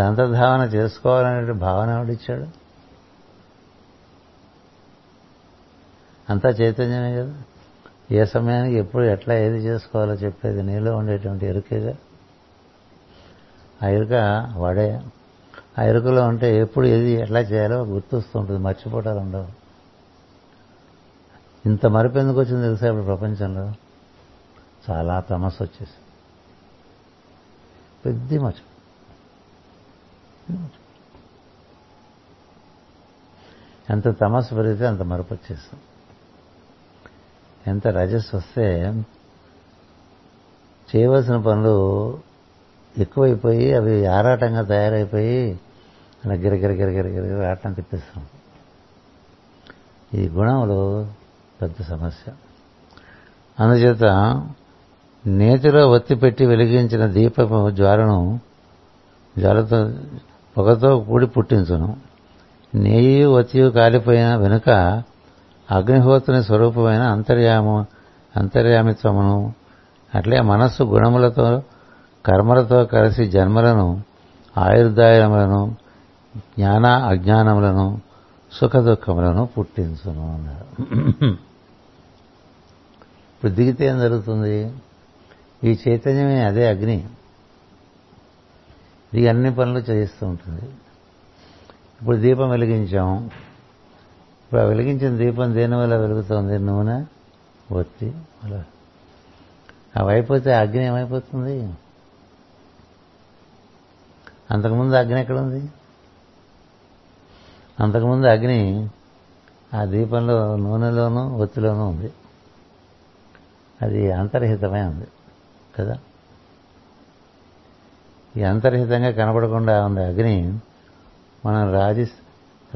దంతధావన చేసుకోవాలనే భావన ఎవడిచ్చాడు? అంతా చైతన్యమే కదా. ఏ సమయానికి ఎప్పుడు ఎట్లా ఏది చేసుకోవాలో చెప్పేది నీలో ఉండేటువంటి ఎరుకేగా. ఆ ఎరుక వాడే. ఆ ఎరుకలో ఉంటే ఎప్పుడు ఏది ఎట్లా చేయాలో గుర్తొస్తూ ఉంటుంది, మర్చిపోవటాలు ఉండవు. ఇంత మరిపు ఎందుకు వచ్చింది తెలుసా? ఇప్పుడు ప్రపంచంలో చాలా తమస్సు వచ్చేసి పెద్ద మర్చి ఎంత తమస్సు పెరిగితే అంత మరపు వచ్చేస్తుంది, ఎంత రజస్సు వస్తే చేయవలసిన పనులు ఎక్కువైపోయి అవి ఆరాటంగా తయారైపోయి అలా గిరగిర గిరగిర గిరగిర ఆటం తిప్పిస్తాం. ఈ గుణంలో పెద్ద సమస్య. అందుచేత నేతిలో ఒత్తి పెట్టి వెలిగించిన దీపము జ్వాలను జ్వాలతో పొగతో కూడి పుట్టించును. నెయ్యి ఒత్తియు కాలిపోయిన వెనుక అగ్నిహోత్రుని స్వరూపమైన అంతర్యాము అంతర్యామిత్వమును అట్లే మనస్సు గుణములతో కర్మలతో కలిసి జన్మలను ఆయుర్దాయములను జ్ఞాన అజ్ఞానములను సుఖ దుఃఖములను పుట్టించును అన్నారు. ఇప్పుడు దిగితే ఏం జరుగుతుంది? ఈ చైతన్యమే అదే అగ్ని, ఇది అన్ని పనులు చేయిస్తూ ఉంటుంది. ఇప్పుడు దీపం వెలిగించాం, ఇప్పుడు ఆ వెలిగించిన దీపం దేనివల్ల వెలుగుతుంది? నూనె ఒత్తి అలా అవి అయిపోతే అగ్ని ఏమైపోతుంది? అంతకుముందు అగ్ని ఎక్కడుంది? అంతకుముందు అగ్ని ఆ దీపంలో నూనెలోనూ ఒత్తిలోనూ ఉంది, అది అంతర్హితమే ఉంది కదా. ఈ అంతర్హితంగా కనపడకుండా ఉంది అగ్ని మనం రాజి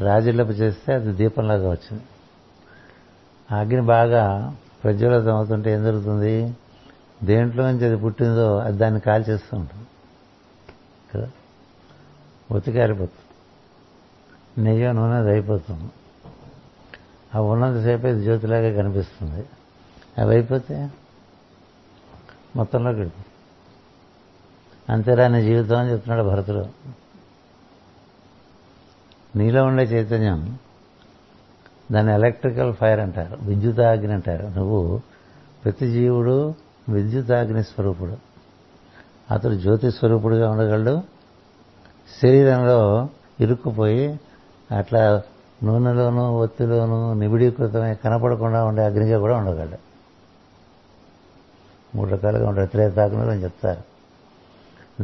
రాజిల్లపు చేస్తే అది దీపంలాగా వచ్చింది. ఆ అగ్ని బాగా ప్రజ్వలితం అవుతుంటే ఏం జరుగుతుంది? దేంట్లో నుంచి అది పుట్టిందో అది దాన్ని కాల్చేస్తూ ఉంటుంది కదా, ఒత్తికారిపోతుంది, నెయ్యి నూనె అది అయిపోతుంది. అవి ఉన్నంతసేపు ఇది జ్యోతిలాగా కనిపిస్తుంది, అవి అయిపోతే మొత్తంలో గడిపి అంతేరా నీ జీవితం అని చెప్తున్నాడు భరతుడు. నీలో ఉండే చైతన్యం దాన్ని ఎలక్ట్రికల్ ఫైర్ అంటారు, విద్యుతాగ్ని అంటారు. నువ్వు ప్రతి జీవుడు విద్యుతాగ్ని స్వరూపుడు, అతడు జ్యోతి స్వరూపుడుగా ఉండగలడు. శరీరంలో ఇరుక్కుపోయి అట్లా నూనెలోనూ ఒత్తిలోనూ నిబిడీకృతమై కనపడకుండా ఉండే అగ్నిగా కూడా ఉండగలడు. మూడు రకాలుగా ఉంటాడు త్రేతాగ్నులు అని చెప్తారు.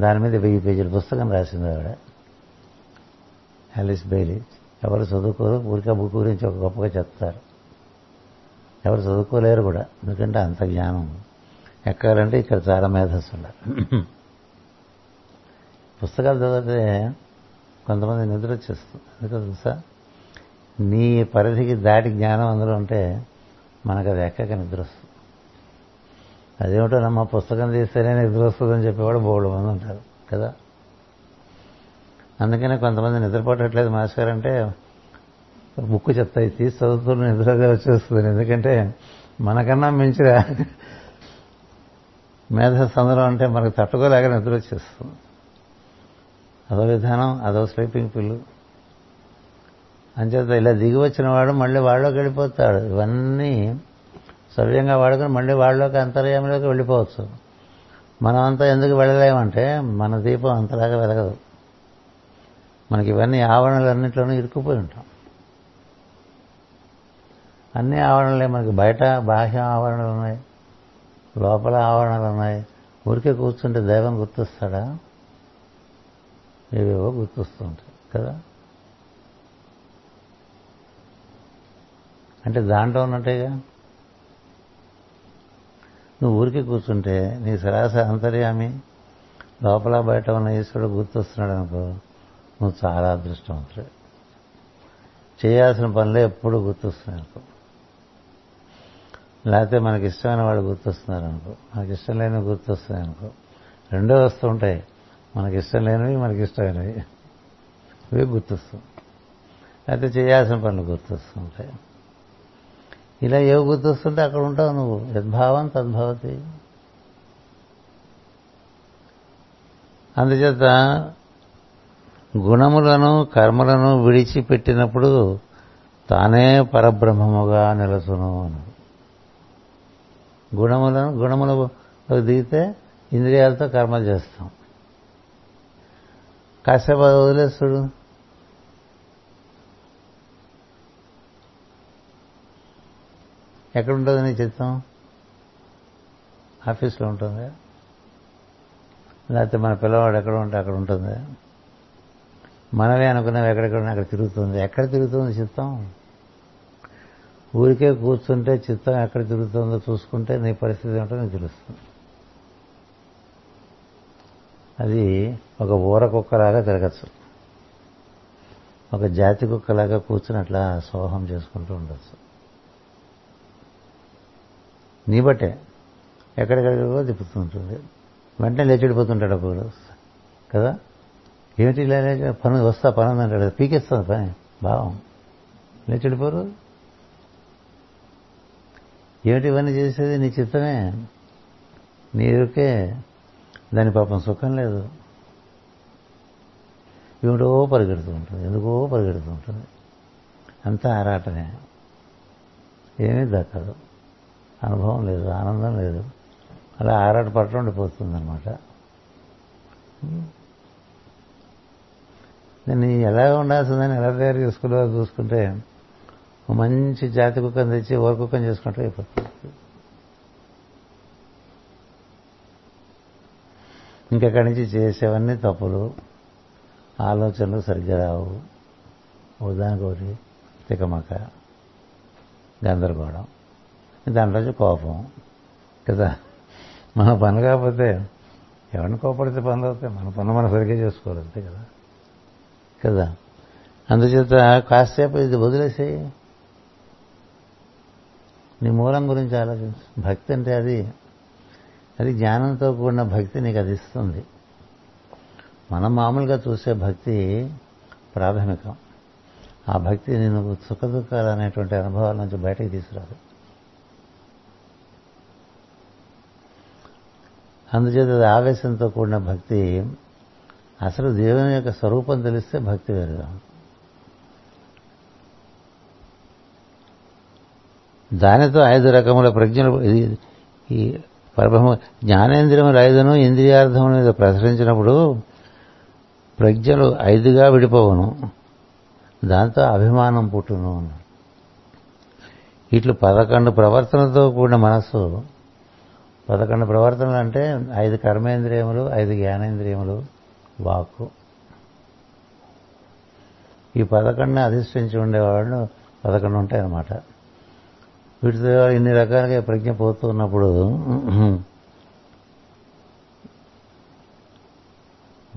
దాని మీద వెయ్యి పేజీల పుస్తకం రాసింది ఆవిడ ఆలిస్ బెయిలీ. ఎవరు చదువుకోరు, ఊరికే బుక్ గురించి ఒక గొప్పగా చెప్తారు, ఎవరు చదువుకోలేరు కూడా, ఎందుకంటే అంత జ్ఞానం ఎక్కాలంటే ఇక్కడ చాలా మేధస్సు ఉండాలి. పుస్తకాలు చదివితే కొంతమంది నిద్ర వచ్చేస్తుంది, ఎందుకో తెలుసా? నీ పరిధికి దాటి జ్ఞానం అందులో ఉంటే మనకు అది ఎక్కక నిద్ర వస్తుంది. అదేమిటో నమ్మ పుస్తకం తీస్తేనే నిద్ర వస్తుందని చెప్పేవాడు బోళ్ళు మంది ఉంటారు కదా. అందుకనే కొంతమంది నిద్రపోవట్లేదు మాస్టర్ అంటే బుక్ చెప్తాయి తీసి చదువుతున్న నిద్రగా వచ్చేస్తుంది, ఎందుకంటే మనకన్నా మించిన మేధస్సు అందులో అంటే మనకు తట్టుకోలేక నిద్ర వచ్చేస్తుంది. అదో విధానం, అదో స్లీపింగ్ పిల్లు. అంచేత ఇలా దిగి వచ్చిన వాడు మళ్ళీ వాళ్ళలోకి వెళ్ళిపోతాడు. ఇవన్నీ సవ్యంగా వాడుకుని మళ్ళీ వాళ్ళలోకి అంతర్యామిలోకి వెళ్ళిపోవచ్చు. మనం అంతా ఎందుకు వెళ్ళలేమంటే మన దీపం అంతలాగా వెలగదు, మనకి ఇవన్నీ ఆవరణలన్నింటిలోనూ ఇరుక్కుపోయి ఉంటాం. అన్ని ఆవరణలే మనకి, బయట బాహ్య ఆవరణలు ఉన్నాయి, లోపల ఆవరణలు ఉన్నాయి. ఊరికే కూర్చుంటే దైవం గుర్తొస్తాడా? ఏవేవో గుర్తొస్తూ ఉంటాయి కదా. అంటే దాంట్లో ఉన్నట్టేగా. నువ్వు ఊరికే కూర్చుంటే నీ సరాసరి అంతర్యామి లోపల బయట ఉన్న ఈశ్వరుడు గుర్తొస్తున్నాడు అనుకో, నువ్వు చాలా అదృష్టవంతుడు. చేయాల్సిన పనులే ఎప్పుడు గుర్తొస్తున్నాయి అనుకో, లేకపోతే మనకి ఇష్టమైన వాళ్ళు గుర్తొస్తున్నారు అనుకో, మనకి ఇష్టం లేనివి గుర్తొస్తున్నాయి అనుకో. రెండో వస్తూ ఉంటాయి, మనకి ఇష్టం లేనివి మనకి ఇష్టమైనవి, ఇవి గుర్తొస్తాం. లేకపోతే చేయాల్సిన పనులు గుర్తొస్తుంటాయి. ఇలా ఏవి గుర్తొస్తుంటే అక్కడ ఉంటావు నువ్వు. యద్భావం తద్భవతి. అందుచేత గుణములను కర్మలను విడిచిపెట్టినప్పుడు తానే పరబ్రహ్మముగా నిలసును అన్నాడు. గుణములను గుణములకు దిగితే ఇంద్రియాలతో కర్మలు చేస్తాం, కాసేపు వదిలేస్తుడు. ఎక్కడుంటుంది నీ చిత్తం? ఆఫీస్లో ఉంటుందా? లేకపోతే మన పిల్లవాడు ఎక్కడ ఉంటే అక్కడ ఉంటుందా? మనమే అనుకున్నాం ఎక్కడెక్కడ అక్కడ తిరుగుతుంది. ఎక్కడ తిరుగుతుంది చిత్తం? ఊరికే కూర్చుంటే చిత్తం ఎక్కడ తిరుగుతుందో చూసుకుంటే నీ పరిస్థితి ఏమిటో నీకు తెలుస్తుంది. అది ఒక ఊర కుక్కలాగా తిరగచ్చు, ఒక జాతి కుక్కలాగా కూర్చుని అట్లా సోహం చేసుకుంటూ ఉండొచ్చు. నీ బట్టే ఎక్కడెక్కడికో తిప్పుతుంటుంది. వెంటనే లేచిడిపోతుంటాడు అప్పుడు కదా, ఏమిటి ఇలా లేచి పని వస్తా పని ఉందంటాడు, పీకేస్తుంది పని భావం, లేచిడిపోరు. ఏమిటి ఇవన్నీ చేసేది? నీ చిత్తమే. నీకే దాని పాపం సుఖం లేదు, ఏమిటో పరిగెడుతూ ఉంటుంది, ఎందుకో పరిగెడుతూ ఉంటుంది, అంతా ఆరాటమే, ఏమీ దక్కదు, అనుభవం లేదు, ఆనందం లేదు, అలా ఆరాట పట్ల ఉండిపోతుందనమాట. నేను ఎలా ఉండాల్సిందని ఎలా తయారు చేసుకున్నా చూసుకుంటే మంచి జాతి కుక్కని తెచ్చి ఓర కుక్కని చేసుకుంటూ అయిపోతుంది. ఇంకెక్కడి నుంచి చేసేవన్నీ తప్పులు, ఆలోచనలు సరిగ్గా రావు, ఉదాహరణకోటి తికమక, గందరగోళం, దాంట్లో కోపం కదా. మన పని కాకపోతే ఎవరిని కోపడితే పనులు అవుతాయి, మన పనులు మనం సరిగ్గా చేసుకోవాలి అంతే కదా కదా అందుచేత కాసేపు ఇది వదిలేసేయి, నీ మూలం గురించి ఆలోచించు. భక్తి అంటే అది అది జ్ఞానంతో కూడిన భక్తి నీకు అది ఇస్తుంది. మనం మామూలుగా చూసే భక్తి ప్రాథమికం, ఆ భక్తి నేను సుఖ దుఃఖాలు అనేటువంటి అనుభవాల నుంచి బయటకు తీసుకురాదు. అందుచేత అది ఆవేశంతో కూడిన భక్తి. అసలు దేవుని యొక్క స్వరూపం తెలిస్తే భక్తి వేరుగా. దానితో ఐదు రకముల ప్రజ్ఞలు, ఈ పరబ్రహ్మ జ్ఞానేంద్రియములు ఐదును ఇంద్రియార్థముల మీద ప్రసరించినప్పుడు ప్రజ్ఞలు ఐదుగా విడిపోవును, దాంతో అభిమానం పుట్టును. ఇట్లు పదకొండు ప్రవర్తనతో కూడిన మనస్సు, పదకొండు ప్రవర్తనలు అంటే ఐదు కర్మేంద్రియములు, ఐదు జ్ఞానేంద్రియములు, వాక్కు. ఈ పదకొండుని అధిష్ఠించి ఉండేవాళ్ళు పదకొండు ఉంటాయన్నమాట. వీటితో ఇన్ని రకాలుగా ప్రజ్ఞ పోతూ ఉన్నప్పుడు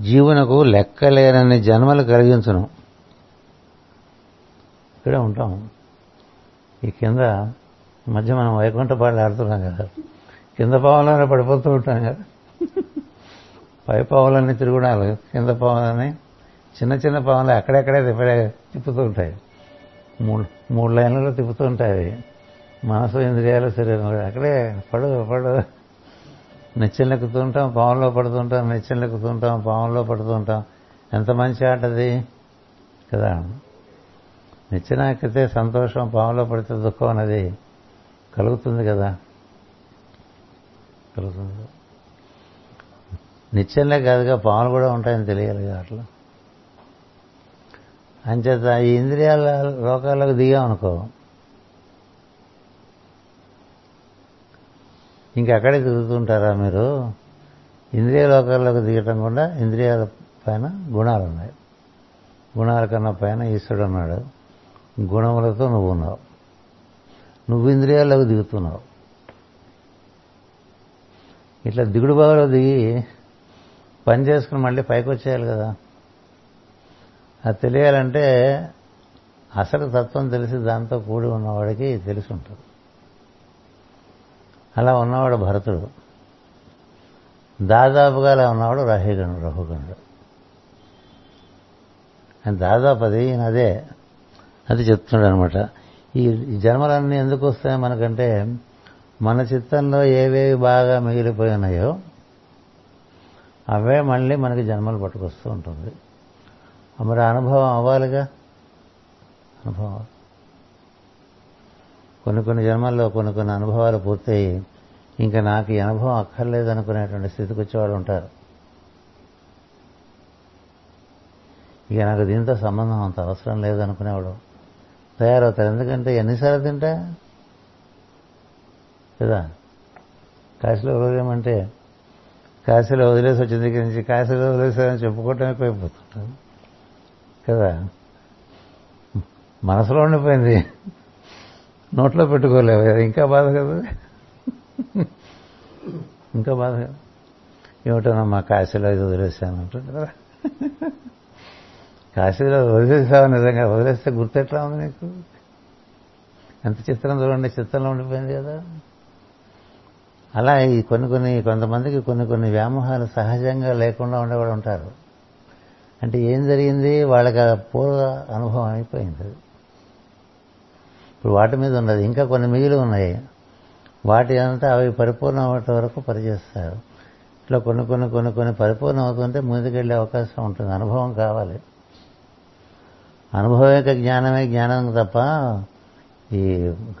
జీవునకు లెక్కలేనన్ని జన్మలు కలిగించును. ఇక్కడే ఉంటాం. ఈ కింద మధ్య మనం వైకుంఠ పాటలు ఆడుతున్నాం కదా, కింద పావులనే పడిపోతూ ఉంటాం కదా, పై పావులన్నీ తిరుగుడాలు, కింద పావులని చిన్న చిన్న పావులు అక్కడెక్కడే తిప్పడే తిప్పుతూ ఉంటాయి. మూడు మూడు లైన్లలో తిప్పుతూ ఉంటాయి మనసు, ఇంద్రియాలు, శరీరం. అక్కడే పడు పడు నిచ్చెనెక్కుతూ ఉంటాం, పాముల్లో పడుతుంటాం, నిచ్చెనెక్కుతుంటాం, పాముల్లో పడుతుంటాం. ఎంత మంచి ఆట అది కదా. నిచ్చెన ఎక్కితే సంతోషం, పాములో పడితే దుఃఖం అనేది కలుగుతుంది కదా, కలుగుతుంది. నిచ్చెనలే కాదుగా, పాములు కూడా ఉంటాయని తెలియాలిగా అట్లా. అంచేత ఈ ఇంద్రియాల లోకాలకు దిగామనుకో, ఇంకెక్కడే తిరుగుతుంటారా మీరు. ఇంద్రియ లోకాల్లోకి దిగటం కూడా, ఇంద్రియాల పైన గుణాలు ఉన్నాయి, గుణాల కన్నా పైన ఈశ్వరుడు ఉన్నాడు, గుణములతో నువ్వు ఉన్నావు, నువ్వు ఇంద్రియాల్లోకి దిగుతున్నావు. ఇట్లా దిగుడు బావిలో దిగి పని చేసుకుని మళ్ళీ పైకి వచ్చేయాలి కదా. అది తెలియాలంటే అసలు తత్వం తెలిసి దాంతో కూడి ఉన్నవాడికి తెలిసి ఉంటుంది. అలా ఉన్నవాడు భరతుడు, దాదాపుగా అలా ఉన్నవాడు రాహుగణుడు రాహుగణుడు అని దాదాపు అది అదే అది చెప్తున్నాడు అనమాట. ఈ జన్మలన్నీ ఎందుకు వస్తాయి మనకంటే, మన చిత్తంలో ఏవేవి బాగా మిగిలిపోయి ఉన్నాయో అవే మళ్ళీ మనకి జన్మలు పట్టుకొస్తూ ఉంటుంది. మరి అనుభవం అవ్వాలిగా, అనుభవం కొన్ని కొన్ని జన్మల్లో కొన్ని కొన్ని అనుభవాలు పూర్తయి ఇంకా నాకు ఈ అనుభవం అక్కర్లేదు అనుకునేటువంటి స్థితికి వచ్చేవాళ్ళు ఉంటారు. ఇక నాకు దీంతో సంబంధం అంత అవసరం లేదనుకునేవాడు తయారవుతారు. ఎందుకంటే ఎన్నిసార్లు తింటా కదా. కాశీలో వదిలేమంటే కాశీలో వదిలేసి వచ్చిన దగ్గర నుంచి కాశీలో వదిలేసారని చెప్పుకోవటం ఎక్కువైపోతుంటారు కదా. మనసులో ఉండిపోయింది, నోట్లో పెట్టుకోలేవు కదా, ఇంకా బాధ కదా, ఇంకా బాధ కదా. ఏమిటన్నా మా కాశీలో ఇది వదిలేసాను అంటుంది కదా. కాశీలో వదిలేసావు, నిజంగా వదిలేస్తే గుర్తు ఎట్లా ఉంది నీకు? ఎంత చిత్రం చూడండి, చిత్రంలో ఉండిపోయింది కదా. అలా ఈ కొన్ని కొన్ని కొంతమందికి కొన్ని కొన్ని వ్యామోహాలు సహజంగా లేకుండా ఉండేవాడు ఉంటారు. అంటే ఏం జరిగింది వాళ్ళకి ఆ పూర్వ అనుభవం అయిపోయింది. ఇప్పుడు వాటి మీద ఉండదు, ఇంకా కొన్ని మిగిలి ఉన్నాయి, వాటి అంతా అవి పరిపూర్ణం అవ్వటం వరకు పనిచేస్తారు. ఇట్లా కొన్ని కొన్ని కొన్ని కొన్ని పరిపూర్ణం అవుతుంటే ముందుకెళ్ళే అవకాశం ఉంటుంది. అనుభవం కావాలి, అనుభవం యొక్క జ్ఞానమే జ్ఞానం తప్ప ఈ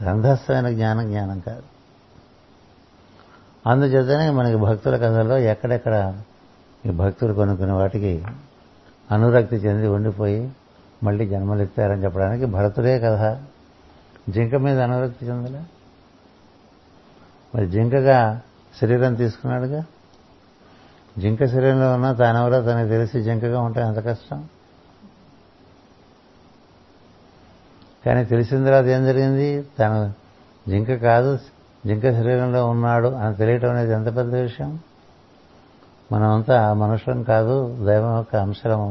గ్రంథస్థమైన జ్ఞానం జ్ఞానం కాదు. అందుచేతనే మనకి భక్తుల కథలో ఎక్కడెక్కడ ఈ భక్తులు కొనుక్కునే వాటికి అనురక్తి చెంది ఉండిపోయి మళ్ళీ జన్మలెత్తారని చెప్పడానికి భరతుడే కథ. జింక మీద అనురక్తి చెందలే, మరి జింకగా శరీరం తీసుకున్నాడుగా. జింక శరీరంలో ఉన్నా తానెవరో తనకు తెలిసి జింకగా ఉంటే అంత కష్టం. కానీ తెలిసిన తర్వాత ఏం జరిగింది, తను జింక కాదు, జింక శరీరంలో ఉన్నాడు అని తెలియటం అనేది ఎంత పెద్ద విషయం. మనమంతా మనుషులం కాదు, దైవం యొక్క అంశము,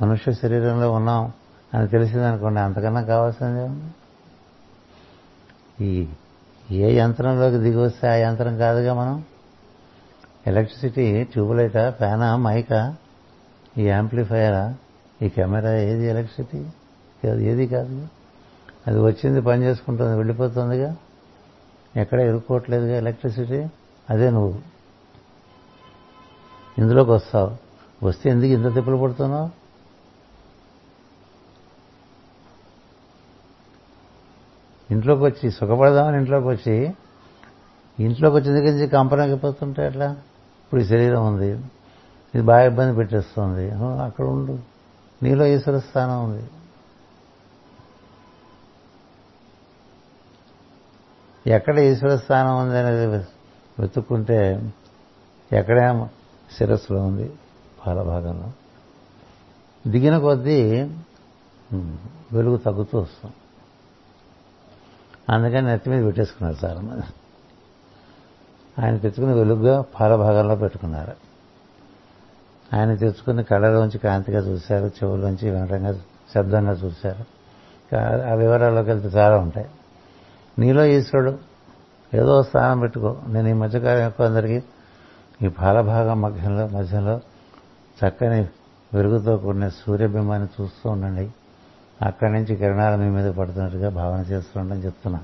మనుష్య శరీరంలో ఉన్నాం అని తెలిసిందనుకోండి, అంతకన్నా కావాల్సింది ఏముంది? ఈ ఏ యంత్రంలోకి దిగి వస్తే ఆ యంత్రం కాదుగా మనం. ఎలక్ట్రిసిటీ, ట్యూబ్లైట, ఫ్యానా, మైకా, ఈ యాంప్లిఫైరా, ఈ కెమెరా, ఏది ఎలక్ట్రిసిటీ ఏది కాదు. అది వచ్చింది, పని చేసుకుంటుంది, వెళ్ళిపోతుందిగా, ఎక్కడ ఇరుక్కోవట్లేదుగా. ఎలక్ట్రిసిటీ అదే, నువ్వు ఇందులోకి వస్తావు, వస్తే ఎందుకు ఇంత తిప్పలు పడుతున్నావు? ఇంట్లోకి వచ్చి సుఖపడదామని ఇంట్లోకి వచ్చి ఇంట్లోకి వచ్చి దగ్గర కంపనకపోతుంటే అట్లా. ఇప్పుడు ఈ శరీరం ఉంది, ఇది బాగా ఇబ్బంది పెట్టేస్తుంది, అక్కడ ఉండు, నీలో ఈశ్వర స్థానం ఉంది. ఎక్కడ ఈశ్వర స్థానం ఉంది అనేది వెతుక్కుంటే ఎక్కడే శిరస్సులో ఉంది, పాల భాగంలో. దిగిన కొద్దీ వెలుగు తగ్గుతూ వస్తాం, అందుకని నెత్తి మీద పెట్టేసుకున్నారు సార్ మరి. ఆయన తెచ్చుకుని వెలుగుగా పాల భాగంలో పెట్టుకున్నారు. ఆయన తెచ్చుకుని కళ్ళలోంచి కాంతిగా చూశారు, చెవులోంచి వినటంగా శబ్దంగా చూశారు. ఆ వివరాల్లోకి వెళ్తే చాలా ఉంటాయి. నీలో ఈశ్వరుడు, ఏదో స్థానం పెట్టుకో. నేను ఈ మధ్యకాలం యొక్క అందరికీ ఈ పాలభాగ మధ్యంలో మధ్యలో చక్కని వెలుగుతో కూడిన సూర్యబింబాన్ని చూస్తూ ఉండండి, అక్కడి నుంచి కిరణాలు మీ మీద పడుతున్నట్టుగా భావన చేస్తూ ఉండని చెప్తున్నా.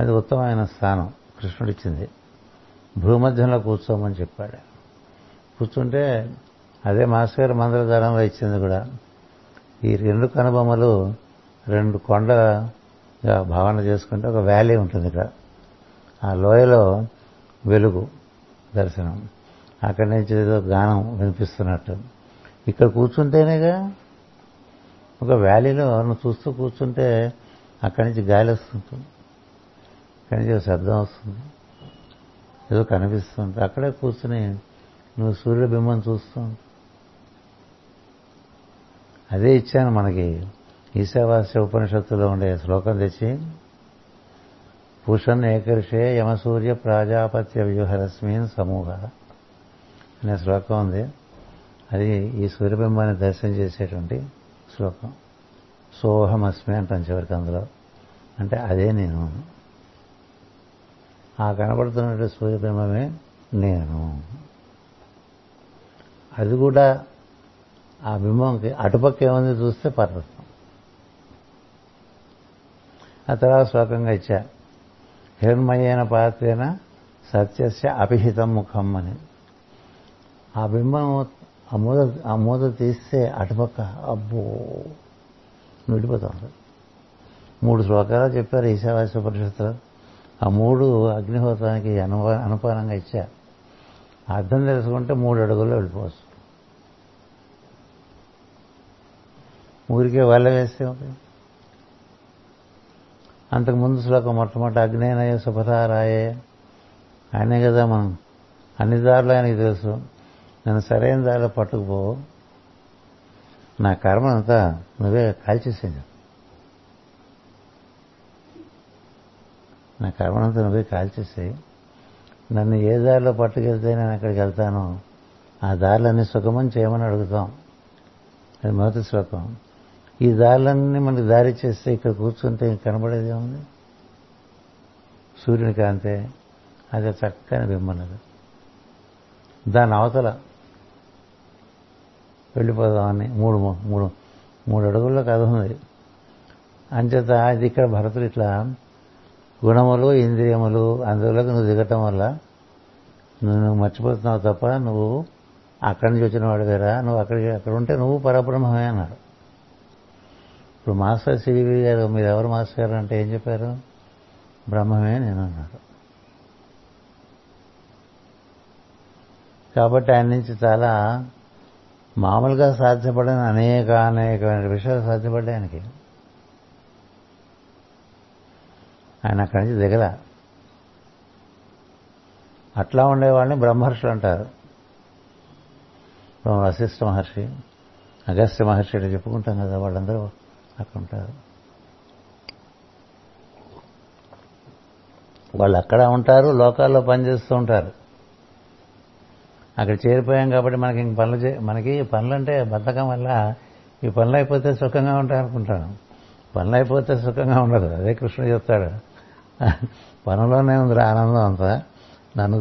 అది ఉత్తమమైన స్థానం కృష్ణుడు ఇచ్చింది. భూమధ్యంలో కూర్చోమని చెప్పాడు, కూర్చుంటే అదే మాస్టర్ గారు మందరధారంలో ఇచ్చింది కూడా. ఈ రెండు కనుబొమ్మలు రెండు కొండ భావన చేసుకుంటే ఒక వ్యాలీ ఉంటుంది. ఇక్కడ ఆ లోయలో వెలుగు దర్శనం, అక్కడి నుంచి ఏదో గానం వినిపిస్తున్నట్టు. ఇక్కడ కూర్చుంటేనేగా, ఒక వ్యాలీలో నువ్వు చూస్తూ కూర్చుంటే అక్కడి నుంచి గాలి వస్తుంటుంది, అక్కడి నుంచి ఒక శబ్దం వస్తుంది, ఏదో కనిపిస్తుంటుంది. అక్కడే కూర్చుని నువ్వు సూర్యబింబం చూస్తూ, అదే ఇచ్చాను మనకి ఈశావాస్య ఉపనిషత్తులో ఉండే శ్లోకం తెచ్చి, పూషన్ ఏకర్షే యమసూర్య ప్రాజాపత్య వ్యూహరశ్మీన్ సమూహ అనే శ్లోకం ఉంది. అది ఈ సూర్యబింబాన్ని దర్శనం చేసేటువంటి శ్లోకం. సోహం అస్మి అంటాను చివరికి అందులో, అంటే అదే నేను, ఆ కనబడుతున్నటువంటి సూర్యబింబమే నేను. అది కూడా ఆ బింబంకి అటుపక్క ఏముంది చూస్తే పర్వతం. ఆ తర్వాత శ్లోకంగా ఇచ్చా, హిరణ్మయైన పాత్రేన సత్యస్య అభిహితం ముఖం అని. ఆ బింబం ఆ మూత ఆ మూత తీస్తే అటుపక్క అబ్బో విడిపోతాం. మూడు శ్లోకాలు చెప్పారు ఈశావాస్య పరిషత్తులో. ఆ మూడు అగ్నిహోత్రానికి అనువ అనుపానంగా ఇచ్చా. అర్థం తెలుసుకుంటే మూడు అడుగుల్లో వెళ్ళిపోవచ్చు. ఊరికే వల్ల వేస్తే ఉంటాయి. అంతకుముందు శ్లోకం మొట్టమొదటి అగ్నేనయ సుపథారాయే, ఆయనే కదా మనం, అన్ని దారులు ఆయనకి తెలుసు. నేను సరైన దారిలో పట్టుకుపో, నా కర్మ అంతా నువ్వే కాల్చేసేది, నా కర్మనంతా నువ్వే కాల్చేసి నన్ను ఏ దారిలో పట్టుకెళ్తే నేను అక్కడికి వెళ్తాను, ఆ దారులన్నీ సుగమం చేయమని అడుగుతాం. అది మొదటి శ్లోకం. ఈ దారులన్నీ మనకి దారి చేస్తే ఇక్కడ కూర్చుంటే కనబడేదే ఉంది, సూర్యుని కాంతే అది చక్కని బిమ్మన్నది. దాని అవతల వెళ్ళిపోదామని మూడు మూడు మూడు అడుగుల్లో కథ ఉంది. అంచేత అది ఇక్కడ భరతుడు ఇట్లా గుణములు ఇంద్రియములు అందులోకి నువ్వు దిగటం వల్ల నువ్వు మర్చిపోతున్నావు తప్ప నువ్వు అక్కడి నుంచి వచ్చిన వాడు వేరా, నువ్వు అక్కడికి అక్కడ ఉంటే నువ్వు పరబ్రహ్మమే అన్నాడు. ఇప్పుడు మాస్టర్ శ్రీదేవి గారు మీరు ఎవరు మాస్టర్ గారు అంటే ఏం చెప్పారు? బ్రహ్మమే నేను అన్నాడు. కాబట్టి ఆయన నుంచి చాలా మామూలుగా సాధ్యపడని అనేక అనేకమైన విషయాలు సాధ్యపడ్డాయి ఆయనకి. ఆయన అక్కడి నుంచి దిగల. అట్లా ఉండేవాళ్ళని బ్రహ్మర్షులు అంటారు. వశిష్ఠ మహర్షి, అగస్త్య మహర్షి అని చెప్పుకుంటాం కదా, వాళ్ళందరూ అక్కడ ఉంటారు. వాళ్ళు అక్కడ ఉంటారు, లోకాల్లో పనిచేస్తూ ఉంటారు. అక్కడ చేరిపోయాం కాబట్టి మనకి ఇంక పనులు చే మనకి పనులు అంటే బద్ధకం వల్ల ఈ పనులు అయిపోతే సుఖంగా ఉంటాయి అనుకుంటాను. పనులు అయిపోతే సుఖంగా ఉండదు. అదే కృష్ణుడు చెప్తాడు, పనులోనే ఉందిరా ఆనందం అంతా, నన్ను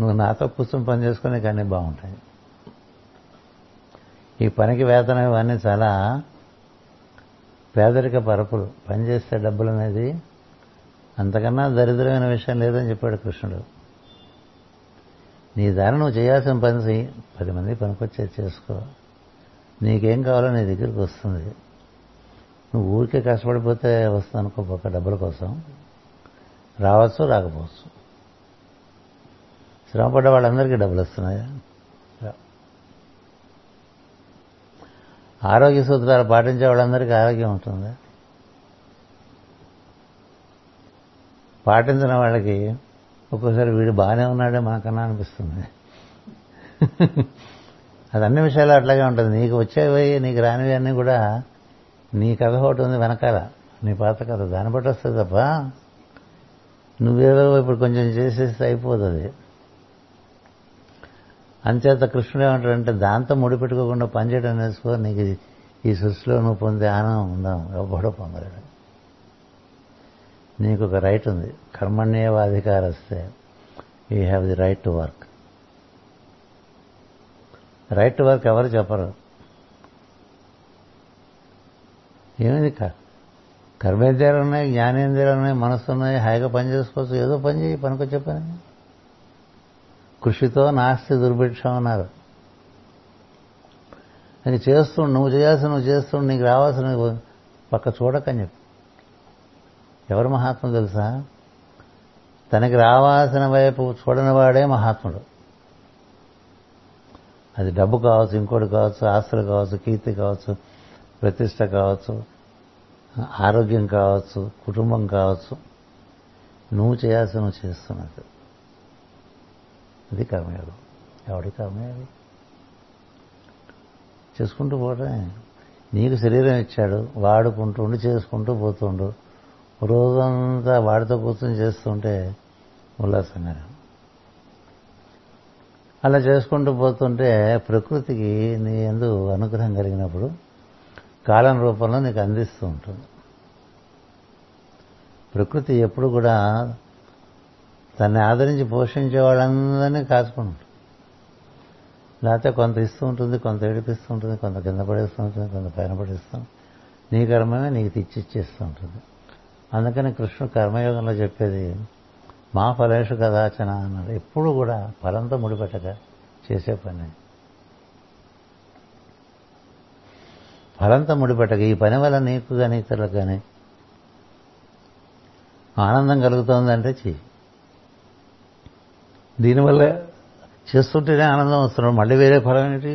నువ్వు నాతో కూర్చొని పని చేసుకునే కానీ బాగుంటాయి. ఈ పనికి వేతనం ఇవన్నీ చాలా పేదరిక పరపులు. పనిచేస్తే డబ్బులు అనేది అంతకన్నా దరిద్రమైన విషయం లేదని చెప్పాడు కృష్ణుడు. నీ దారి నువ్వు చేయాల్సిన పని చేయి, పది మంది పనికొచ్చే చేసుకో, నీకేం కావాలో నీ దగ్గరికి వస్తుంది. నువ్వు ఊరికే కష్టపడిపోతే వస్తుంది అనుకోపోక, డబ్బుల కోసం రావచ్చు రాకపోవచ్చు. శ్రమపడ్డ వాళ్ళందరికీ డబ్బులు వస్తున్నాయా? ఆరోగ్య సూత్రాలు పాటించే వాళ్ళందరికీ ఆరోగ్యం ఉంటుందా? పాటించిన వాళ్ళకి ఒక్కోసారి వీడు బాగానే ఉన్నాడే మనకన్నా అనిపిస్తుంది. అది అన్ని విషయాలు అట్లాగే ఉంటుంది. నీకు వచ్చేవి నీకు రానివి అన్నీ కూడా నీ కథ ఒకటి ఉంది వెనకాల, నీ పాత కథ, దాన్ని బట్టి వస్తుంది తప్ప నువ్వేదో ఇప్పుడు కొంచెం చేసేస్తే అయిపోతుంది. అంచేత కృష్ణుడు ఏమంటాడంటే దాంతో ముడిపెట్టుకోకుండా పనిచేయడం నేర్చుకో, నీకు ఈ సృష్టిలో నువ్వు పొందే ఆనందం ఉందాం ఎవడో పొందలేడు. నీకు ఒక రైట్ ఉంది, కర్మణ్యేవ అధికారస్తే you have the right to work. Right to work ఎవరు చెప్పరు. ఏమైంది కర్మేంద్రియాలు ఉన్నాయి, జ్ఞానేంద్రియాలు ఉన్నాయి, మనస్సు ఉన్నాయి, హాయిగా పని చేసుకోవచ్చు, ఏదో పని చేయి, పనికొచ్చే పని. కృషితో నాస్తి దుర్భిక్షం అన్నారు. అది చేస్తు నువ్వు చేయాల్సిన నువ్వు చేస్తుండు, నీకు రావాల్సిన పక్క చూడకని చెప్పి. ఎవరు మహాత్ముడు తెలుసా? తనకి రావాల్సిన వైపు చూడని వాడే మహాత్ముడు. అది డబ్బు కావచ్చు, ఇంకోటి కావచ్చు, ఆస్తులు కావచ్చు, కీర్తి కావచ్చు, ప్రతిష్ట కావచ్చు, ఆరోగ్యం కావచ్చు, కుటుంబం కావచ్చు. నువ్వు చేయాల్సిన నువ్వు చేస్తున్నది అది కర్మయోగం. ఎవడి కర్మయోగం చేసుకుంటూ పోవటమే. నీకు శరీరం ఇచ్చాడు, వాడుకుంటూ ఉండి చేసుకుంటూ పోతుండు. రోజంతా వాడితో కూర్చొని చేస్తుంటే ఉల్లాసంగా అలా చేసుకుంటూ పోతుంటే ప్రకృతికి నీ యందు అనుగ్రహం కలిగినప్పుడు కాలం రూపంలో నీకు అందిస్తూ ఉంటుంది. ప్రకృతి ఎప్పుడు కూడా తన్ని ఆదరించి పోషించే వాళ్ళందరినీ కాచుకుంటుంది. లేకపోతే కొంత ఇస్తూ ఉంటుంది, కొంత ఏడిపిస్తూ ఉంటుంది, కొంత కింద పడేస్తూ ఉంటుంది, కొంత పైన పడేస్తాం. నీ కర్మమే నీకు తెచ్చిచ్చేస్తూ ఉంటుంది. అందుకని కృష్ణుడు కర్మయోగంలో చెప్పేది మా ఫలేషు కదాచన అన్నాడు. ఎప్పుడు కూడా ఫలంతో ముడిపెట్టక చేసే పని, ఫలంతో ముడిపెట్టక ఈ పని వల్ల నీకు కానీ ఇతరులకు కానీ ఆనందం కలుగుతోందంటే చెయ్యి. దీనివల్ల చేస్తుంటేనే ఆనందం వస్తున్నాడు, మళ్ళీ వేరే ఫలం ఏంటి?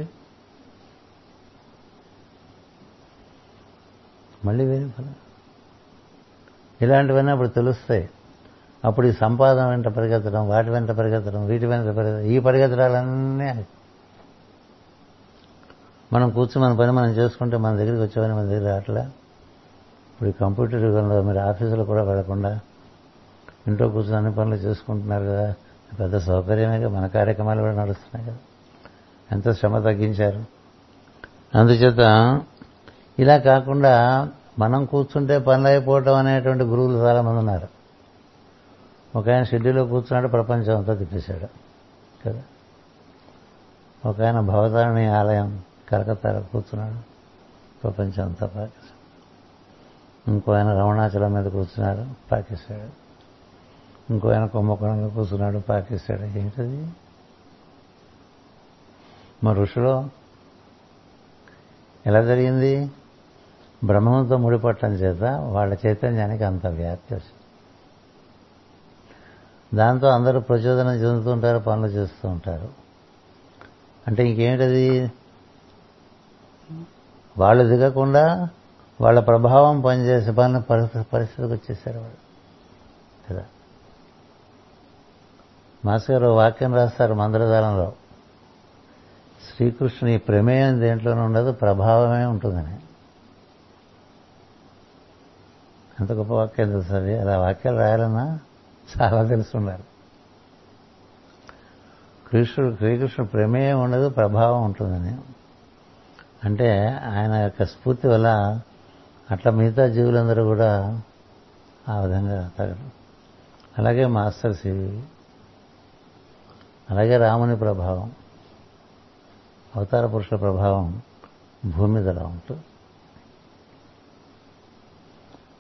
మళ్ళీ వేరే ఫలం. ఇలాంటివన్నీ అప్పుడు తెలుస్తాయి. అప్పుడు ఈ సంపాదన వెంట పరిగెత్తడం, వాటి వెంట పరిగెత్తడం, వీటి వెంట పరిగెత్తడం, ఈ పరిగెత్తడాలన్నీ మనం కూర్చొని మన పని మనం చేసుకుంటే మన దగ్గరికి వచ్చేవని మన దగ్గర రావట్లా. ఇప్పుడు ఈ కంప్యూటర్ యుగంలో మీరు ఆఫీసులో కూడా వెళ్లకుండా ఇంట్లో కూర్చొని అన్ని పనులు చేసుకుంటున్నారు కదా, పెద్ద సౌకర్యమేగా. మన కార్యక్రమాలు కూడా నడుస్తున్నాయి కదా, ఎంత శ్రమ తగ్గించారు. అందుచేత ఇలా కాకుండా మనం కూర్చుంటే పనులు అయిపోవటం అనేటువంటి గురువులు చాలామంది ఉన్నారు. ఒక ఆయన షెడ్యూల్లో కూర్చున్నాడు, ప్రపంచం అంతా తిప్పేశాడు కదా. ఒక ఆయన భవతారిణి ఆలయం కలకత్తాలో కూర్చున్నాడు, ప్రపంచం అంతా పాకేశాడు. ఇంకో ఆయన రమణాచలం మీద కూర్చున్నాడు, పాకేశాడు. ఇంకో ఆయన కుంభకోణంలో కూర్చున్నాడు, పాకేశాడు. ఏంటది? మా ఋషులో ఎలా జరిగింది? బ్రహ్మంతో ముడిపట్టడం చేత వాళ్ళ చైతన్యానికి అంత వ్యాప్తి వస్తుంది. దాంతో అందరూ ప్రచోదనం చెందుతూ ఉంటారు, పనులు చేస్తూ ఉంటారు. అంటే ఇంకేమిటది? వాళ్ళు దిగకుండా వాళ్ళ ప్రభావం పనిచేసే పని పరిస్థితికి వచ్చేసారు వాళ్ళు కదా. మాస్ గారు వాక్యం రాస్తారు మంత్రధారంలో, శ్రీకృష్ణుని ప్రమేయం దేంట్లోనూ ఉండదు, ప్రభావమే ఉంటుందని. ఎంత గొప్ప వాక్యం తెలుస్తుంది. అలా వాక్యాలు రాయాలన్నా చాలా తెలుసున్నారు. కృష్ణుడు శ్రీకృష్ణ ప్రమేయం ఉండదు, ప్రభావం ఉంటుందని. అంటే ఆయన యొక్క స్ఫూర్తి వల్ల అట్లా మిగతా జీవులందరూ కూడా ఆ విధంగా తగడం. అలాగే మాస్టర్ శివి, అలాగే రాముని ప్రభావం, అవతార పురుషుల ప్రభావం భూమి మీద అలా ఉంటుంది.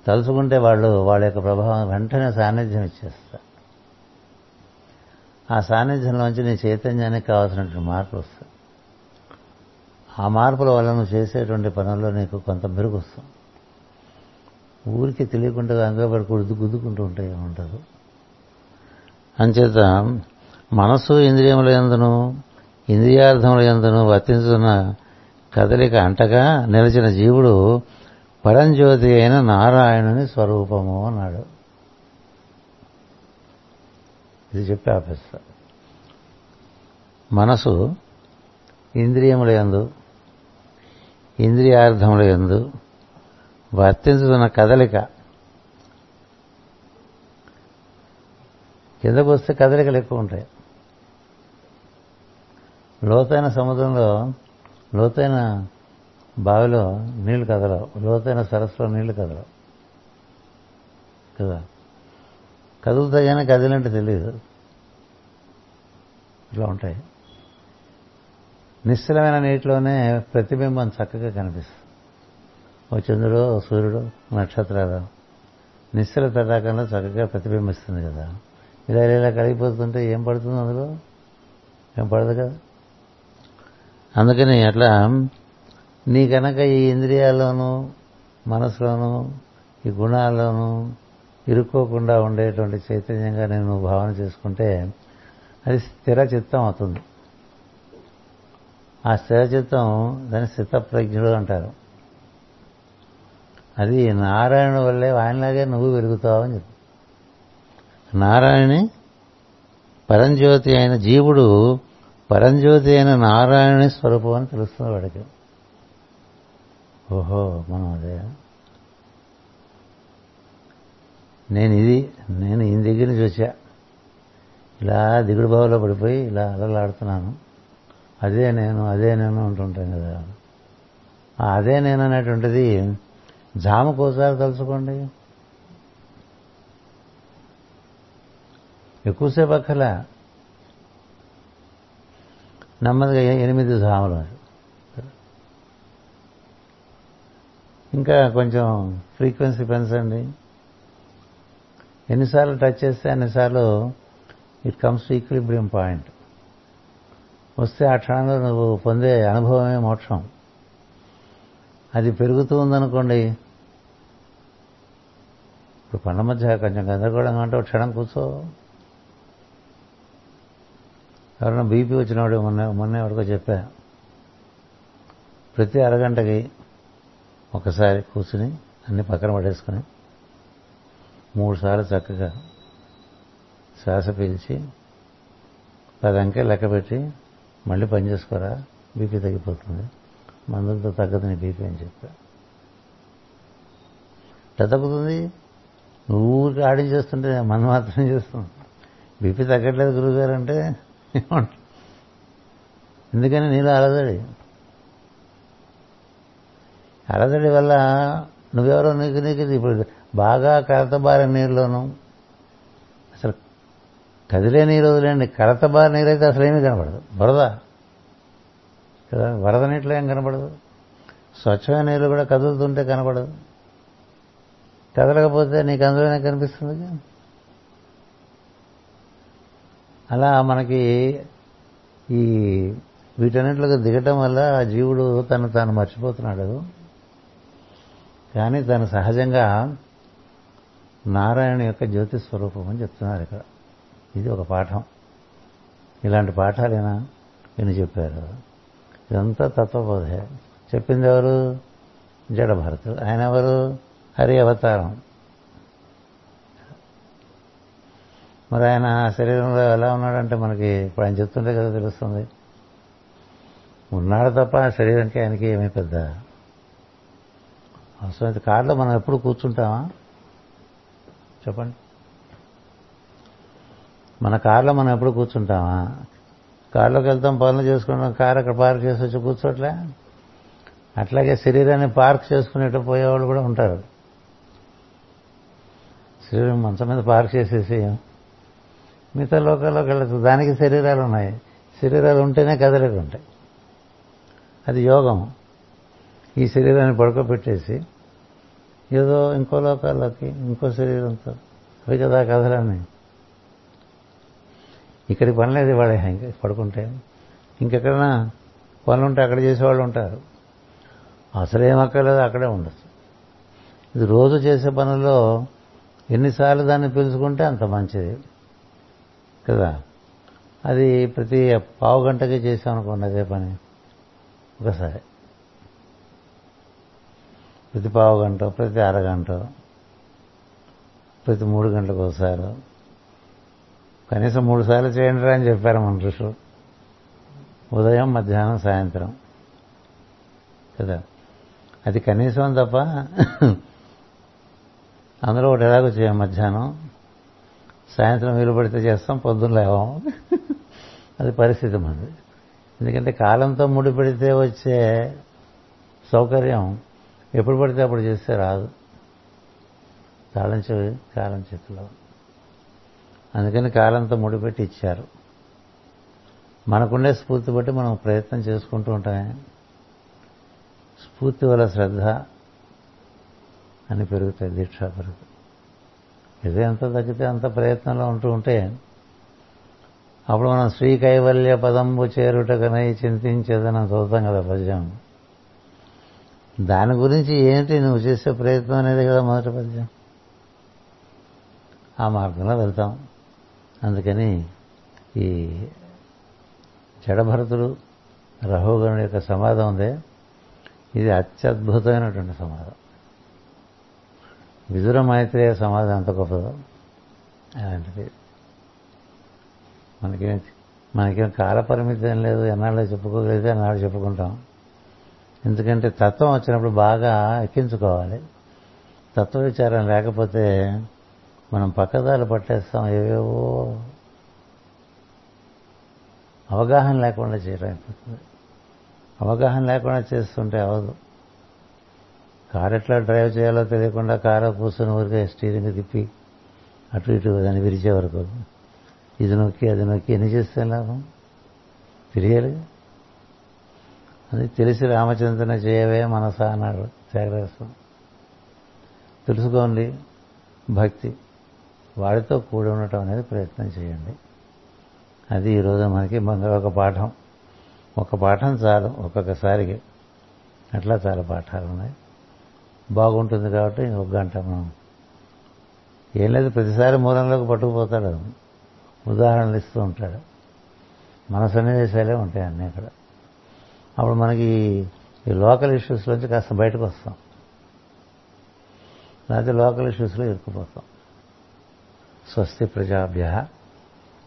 తలుచుకుంటే వాళ్ళు వాళ్ళ యొక్క ప్రభావం వెంటనే సాన్నిధ్యం ఇచ్చేస్తారు. ఆ సాన్నిధ్యంలోంచి నీ చైతన్యానికి కావాల్సినటువంటి మార్పులు వస్తాయి. ఆ మార్పుల వల్ల నువ్వు చేసేటువంటి పనుల్లో నీకు కొంత మెరుగు వస్తుంది. ఊరికి తెలియకుండా అంగపడి గుద్దు గుద్దుకుంటూ ఉంటే ఉండదు. అంచేత మనస్సు ఇంద్రియముల యందును ఇంద్రియార్థముల యందును వర్తించుతున్న కదలిక అంటగా నిలిచిన జీవుడు పరంజ్యోతి అయిన నారాయణుని స్వరూపము అన్నాడు. ఇది చెప్పి ఆపిస్తా. మనసు ఇంద్రియముల యందు ఇంద్రియార్థముల యందు వర్తించుతున్న కదలిక, కిందకు వస్తే కదలికలు ఎక్కువ ఉంటాయి. లోతైన సముద్రంలో, లోతైన బావిలో నీళ్లు కదలవు, లోతైన సరస్సులో నీళ్లు కదలవు కదా. కదులుతా కానీ కదిలినట్టు తెలియదు, ఇట్లా ఉంటాయి. నిశ్చలమైన నీటిలోనే ప్రతిబింబం చక్కగా కనిపిస్తుంది. ఓ చంద్రుడు, ఓ సూర్యుడు, నక్షత్రాలు నిశ్చల తటాకంలో చక్కగా ప్రతిబింబిస్తుంది కదా. ఇలా ఇలా కలిగిపోతుంటే ఏం పడుతుంది అందులో? ఏం పడదు కదా. అందుకని అట్లా నీ కనుక ఈ ఇంద్రియాల్లోనూ మనసులోనూ ఈ గుణాల్లోనూ ఇరుక్కోకుండా ఉండేటువంటి చైతన్యంగా నేను భావన చేసుకుంటే అది స్థిర చిత్తం అవుతుంది. ఆ స్థిర చిత్తం దాన్ని స్థితప్రజ్ఞుడు అంటారు. అది నారాయణ వల్లే, ఆయనలాగే నువ్వు వెలుగుతావు అని చెప్పి నారాయణి పరంజ్యోతి అయిన జీవుడు పరంజ్యోతి అయిన నారాయణి స్వరూపం అని తెలుస్తుంది వాడికి. ఓహో, మనం అదే, నేను ఇది, నేను ఈయన దగ్గర నుంచి వచ్చా, ఇలా దిగుడు బావిలో పడిపోయి ఇలా అలలాడుతున్నాను, అదే నేను అదే నేను అంటుంటాను కదా. అదే నేను అనేటువంటిది జామకోసారి తలుచుకోండి, ఎక్కువసేపు అక్కలా, నెమ్మదిగా ఎనిమిది జాములు, ఇంకా కొంచెం ఫ్రీక్వెన్సీ పెంచండి. ఎన్నిసార్లు టచ్ చేస్తే అన్నిసార్లు it comes to equilibrium point వస్తే ఆ క్షణంలో నువ్వు పొందే అనుభవమే మోక్షం. అది పెరుగుతూ ఉందనుకోండి, ఇప్పుడు పండ్ల మధ్య కొంచెం గందరగోళంగా అంటే ఒక క్షణం కూర్చో. ఎవరైనా బీపీ వచ్చినప్పుడు మొన్న మొన్న ఎవరికో చెప్పా, ప్రతి అరగంటకి ఒకసారి కూర్చుని అన్ని పక్కన పడేసుకుని మూడుసార్లు చక్కగా శ్వాస పీల్చి పది అంకెలు లెక్క పెట్టి మళ్ళీ పని చేసుకోరా, బీపీ తగ్గిపోతుంది, మందులతో తగ్గదని బీపీ అని చెప్పా. ఎట్లా తగ్గుతుంది? నువ్వు ఆడి చేస్తుంటే మనం మాత్రం చేస్తున్నాం. బీపీ తగ్గట్లేదు గురువుగారు అంటే ఎందుకని నీలో అలదడి అలదడి వల్ల నువ్వెవరో నీకు నీకు ఇప్పుడు బాగా కలతబారే నీరులోను అసలు కదిలే నీరు వదిలేండి, కలతబారి నీరైతే అసలు ఏమీ కనపడదు. వరద కదా, వరద నీటిలో ఏం కనపడదు. స్వచ్ఛమైన నీళ్ళు కూడా కదులుతుంటే కనపడదు, కదలకపోతే నీకు అందులోనే కనిపిస్తుంది. అలా మనకి ఈ వీటన్నిటిలోకి దిగటం వల్ల ఆ జీవుడు తను తాను మర్చిపోతున్నాడు. కానీ తను సహజంగా నారాయణ యొక్క జ్యోతి స్వరూపం అని చెప్తున్నారు ఇక్కడ. ఇది ఒక పాఠం. ఇలాంటి పాఠాలైనా విని చెప్పారు. ఇదంతా తత్వబోధే. చెప్పింది ఎవరు? జడ భరతుడు. ఆయన ఎవరు? హరి అవతారం. మరి ఆయన శరీరంలో ఎలా ఉన్నాడంటే మనకి ఇప్పుడు ఆయన చెప్తుంటే కదా తెలుస్తుంది. ఉన్నాడు తప్ప ఆ శరీరానికి ఆయనకి ఏమీ పెద్ద అవసరమైతే. కారులో మనం ఎప్పుడు కూర్చుంటామా చెప్పండి? మన కారులో మనం ఎప్పుడు కూర్చుంటామా? కారులోకి వెళ్తాం, పనులు చేసుకుంటాం, కారు అక్కడ పార్క్ చేసి వచ్చి కూర్చోట్లే. అట్లాగే శరీరాన్ని పార్క్ చేసుకునేట పోయేవాళ్ళు కూడా ఉంటారు. శరీరం మంచం మీద పార్క్ చేసేసి మిగతా లోకాల్లోకి వెళ్ళచ్చు. దానికి శరీరాలు ఉన్నాయి. శరీరాలు ఉంటేనే కదలికలు ఉంటాయి. అది యోగం. ఈ శరీరాన్ని పడుకోబెట్టేసి ఏదో ఇంకో లోకాల్లోకి ఇంకో శరీరంతో అవి కదా కదలని. ఇక్కడి పనులేదు వాళ్ళ పడుకుంటే, ఇంకెక్కడైనా పనులుంటే అక్కడ చేసేవాళ్ళు ఉంటారు. అసలేం అక్కర్లేదు, అక్కడే ఉండొచ్చు. ఇది రోజు చేసే పనుల్లో ఎన్నిసార్లు దాన్ని పిలుచుకుంటే అంత మంచిది కదా. అది ప్రతి పావు గంటకి చేసామనుకోండి అదే పని ఒకసారి, ప్రతి పావు గంట, ప్రతి అరగంట, ప్రతి మూడు గంటలకు ఒకసారి, కనీసం మూడు సార్లు చేయండి రా అని చెప్పారు మన ఋషులు. ఉదయం, మధ్యాహ్నం, సాయంత్రం కదా. అది కనీసం తప్ప అందులో ఒకటి ఎలాగో చేయం. మధ్యాహ్నం, సాయంత్రం వీలు పడితే చేస్తాం, పొద్దున్న లేవం. అది పరిస్థితి మనది. ఎందుకంటే కాలంతో ముడి పెడితే వచ్చే సౌకర్యం ఎప్పుడు పడితే అప్పుడు చేస్తే రాదు. కాలం చెవి కాలం చేతిలో. అందుకని కాలంతో ముడిపెట్టి ఇచ్చారు. మనకుండే స్ఫూర్తి బట్టి మనం ప్రయత్నం చేసుకుంటూ ఉంటాం. స్ఫూర్తి వల్ల శ్రద్ధ అని పెరుగుతాయి, దీక్ష పెరుగుతుంది. ఇదే ఎంత తగ్గితే అంత ప్రయత్నంలో ఉంటూ ఉంటే అప్పుడు మనం శ్రీ కైవల్య పదంబు చేరుటకనై చింతించేదని చదువుతాం కదా పద్యం. దాని గురించి ఏంటి నువ్వు చేసే ప్రయత్నం అనేది కదా మొదటి పద్యం. ఆ మార్గంలో వెళ్తాం. అందుకని ఈ జడభరతుడు రాహుగణుడి యొక్క సమాధం ఉందే, ఇది అత్యద్భుతమైనటువంటి సమాధం. విదుర మైత్రేయ సమాధం అంత గొప్పదో అలాంటిది. మనకి మనకేం కాలపరిమితి ఏం లేదు. ఎన్నాళ్ళు చెప్పుకోగలిగితే అన్నాడు చెప్పుకుంటాం. ఎందుకంటే తత్వం వచ్చినప్పుడు బాగా ఎక్కించుకోవాలి. తత్వ విచారం లేకపోతే మనం పక్కదాలు పట్టేస్తాం. ఏవేవో అవగాహన లేకుండా చేయడం అయిపోతుంది. అవగాహన లేకుండా చేస్తుంటే అవదు. కారు ఎట్లా డ్రైవ్ చేయాలో తెలియకుండా కారు కూర్చొని ఊరికే స్టీరింగ్ తిప్పి అటు ఇటు దాన్ని విరిచే వరకు ఇది నొక్కి అది నొక్కి ఎన్ని చేస్తే లాభం? తిరిగాలి. అది తెలిసి రామచంద్రన చేయవే మనసా అన్నాడు త్యాగరాజస్వామి. తెలుసుకోండి భక్తి, వాడితో కూడి ఉండటం అనేది ప్రయత్నం చేయండి. అది ఈరోజు మనకి బంగారు ఒక పాఠం. ఒక పాఠం చాలు ఒక్కొక్కసారికి. అట్లా చాలా పాఠాలు ఉన్నాయి. బాగుంటుంది కాబట్టి ఇంకొక గంట మనం ఏం లేదు, ప్రతిసారి మూలంలోకి పట్టుకుపోతాడు. ఉదాహరణలు ఇస్తూ ఉంటాడు. మన సన్నివేశాలే ఉంటాయి అన్నీ ఇక్కడ. అప్పుడు మనకి ఈ లోకల్ ఇష్యూస్లోంచి కాస్త బయటకు వస్తాం, లేకపోతే లోకల్ ఇష్యూస్లో ఇరుక్కుపోతాం. స్వస్తి ప్రజాభ్య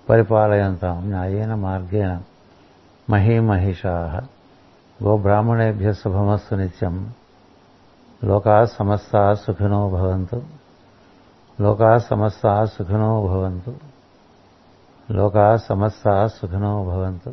పరిపాలయంతాం న్యాయేన మార్గేణ మహీమహిషా గోబ్రాహ్మణేభ్య శుభమస్తు నిత్యం. లోకా సమస్తా సుఖినో భవంతు. లోకా సమస్తా సుఖినో భవంతు లోకా సమస్తా సుఖినో భవంతు.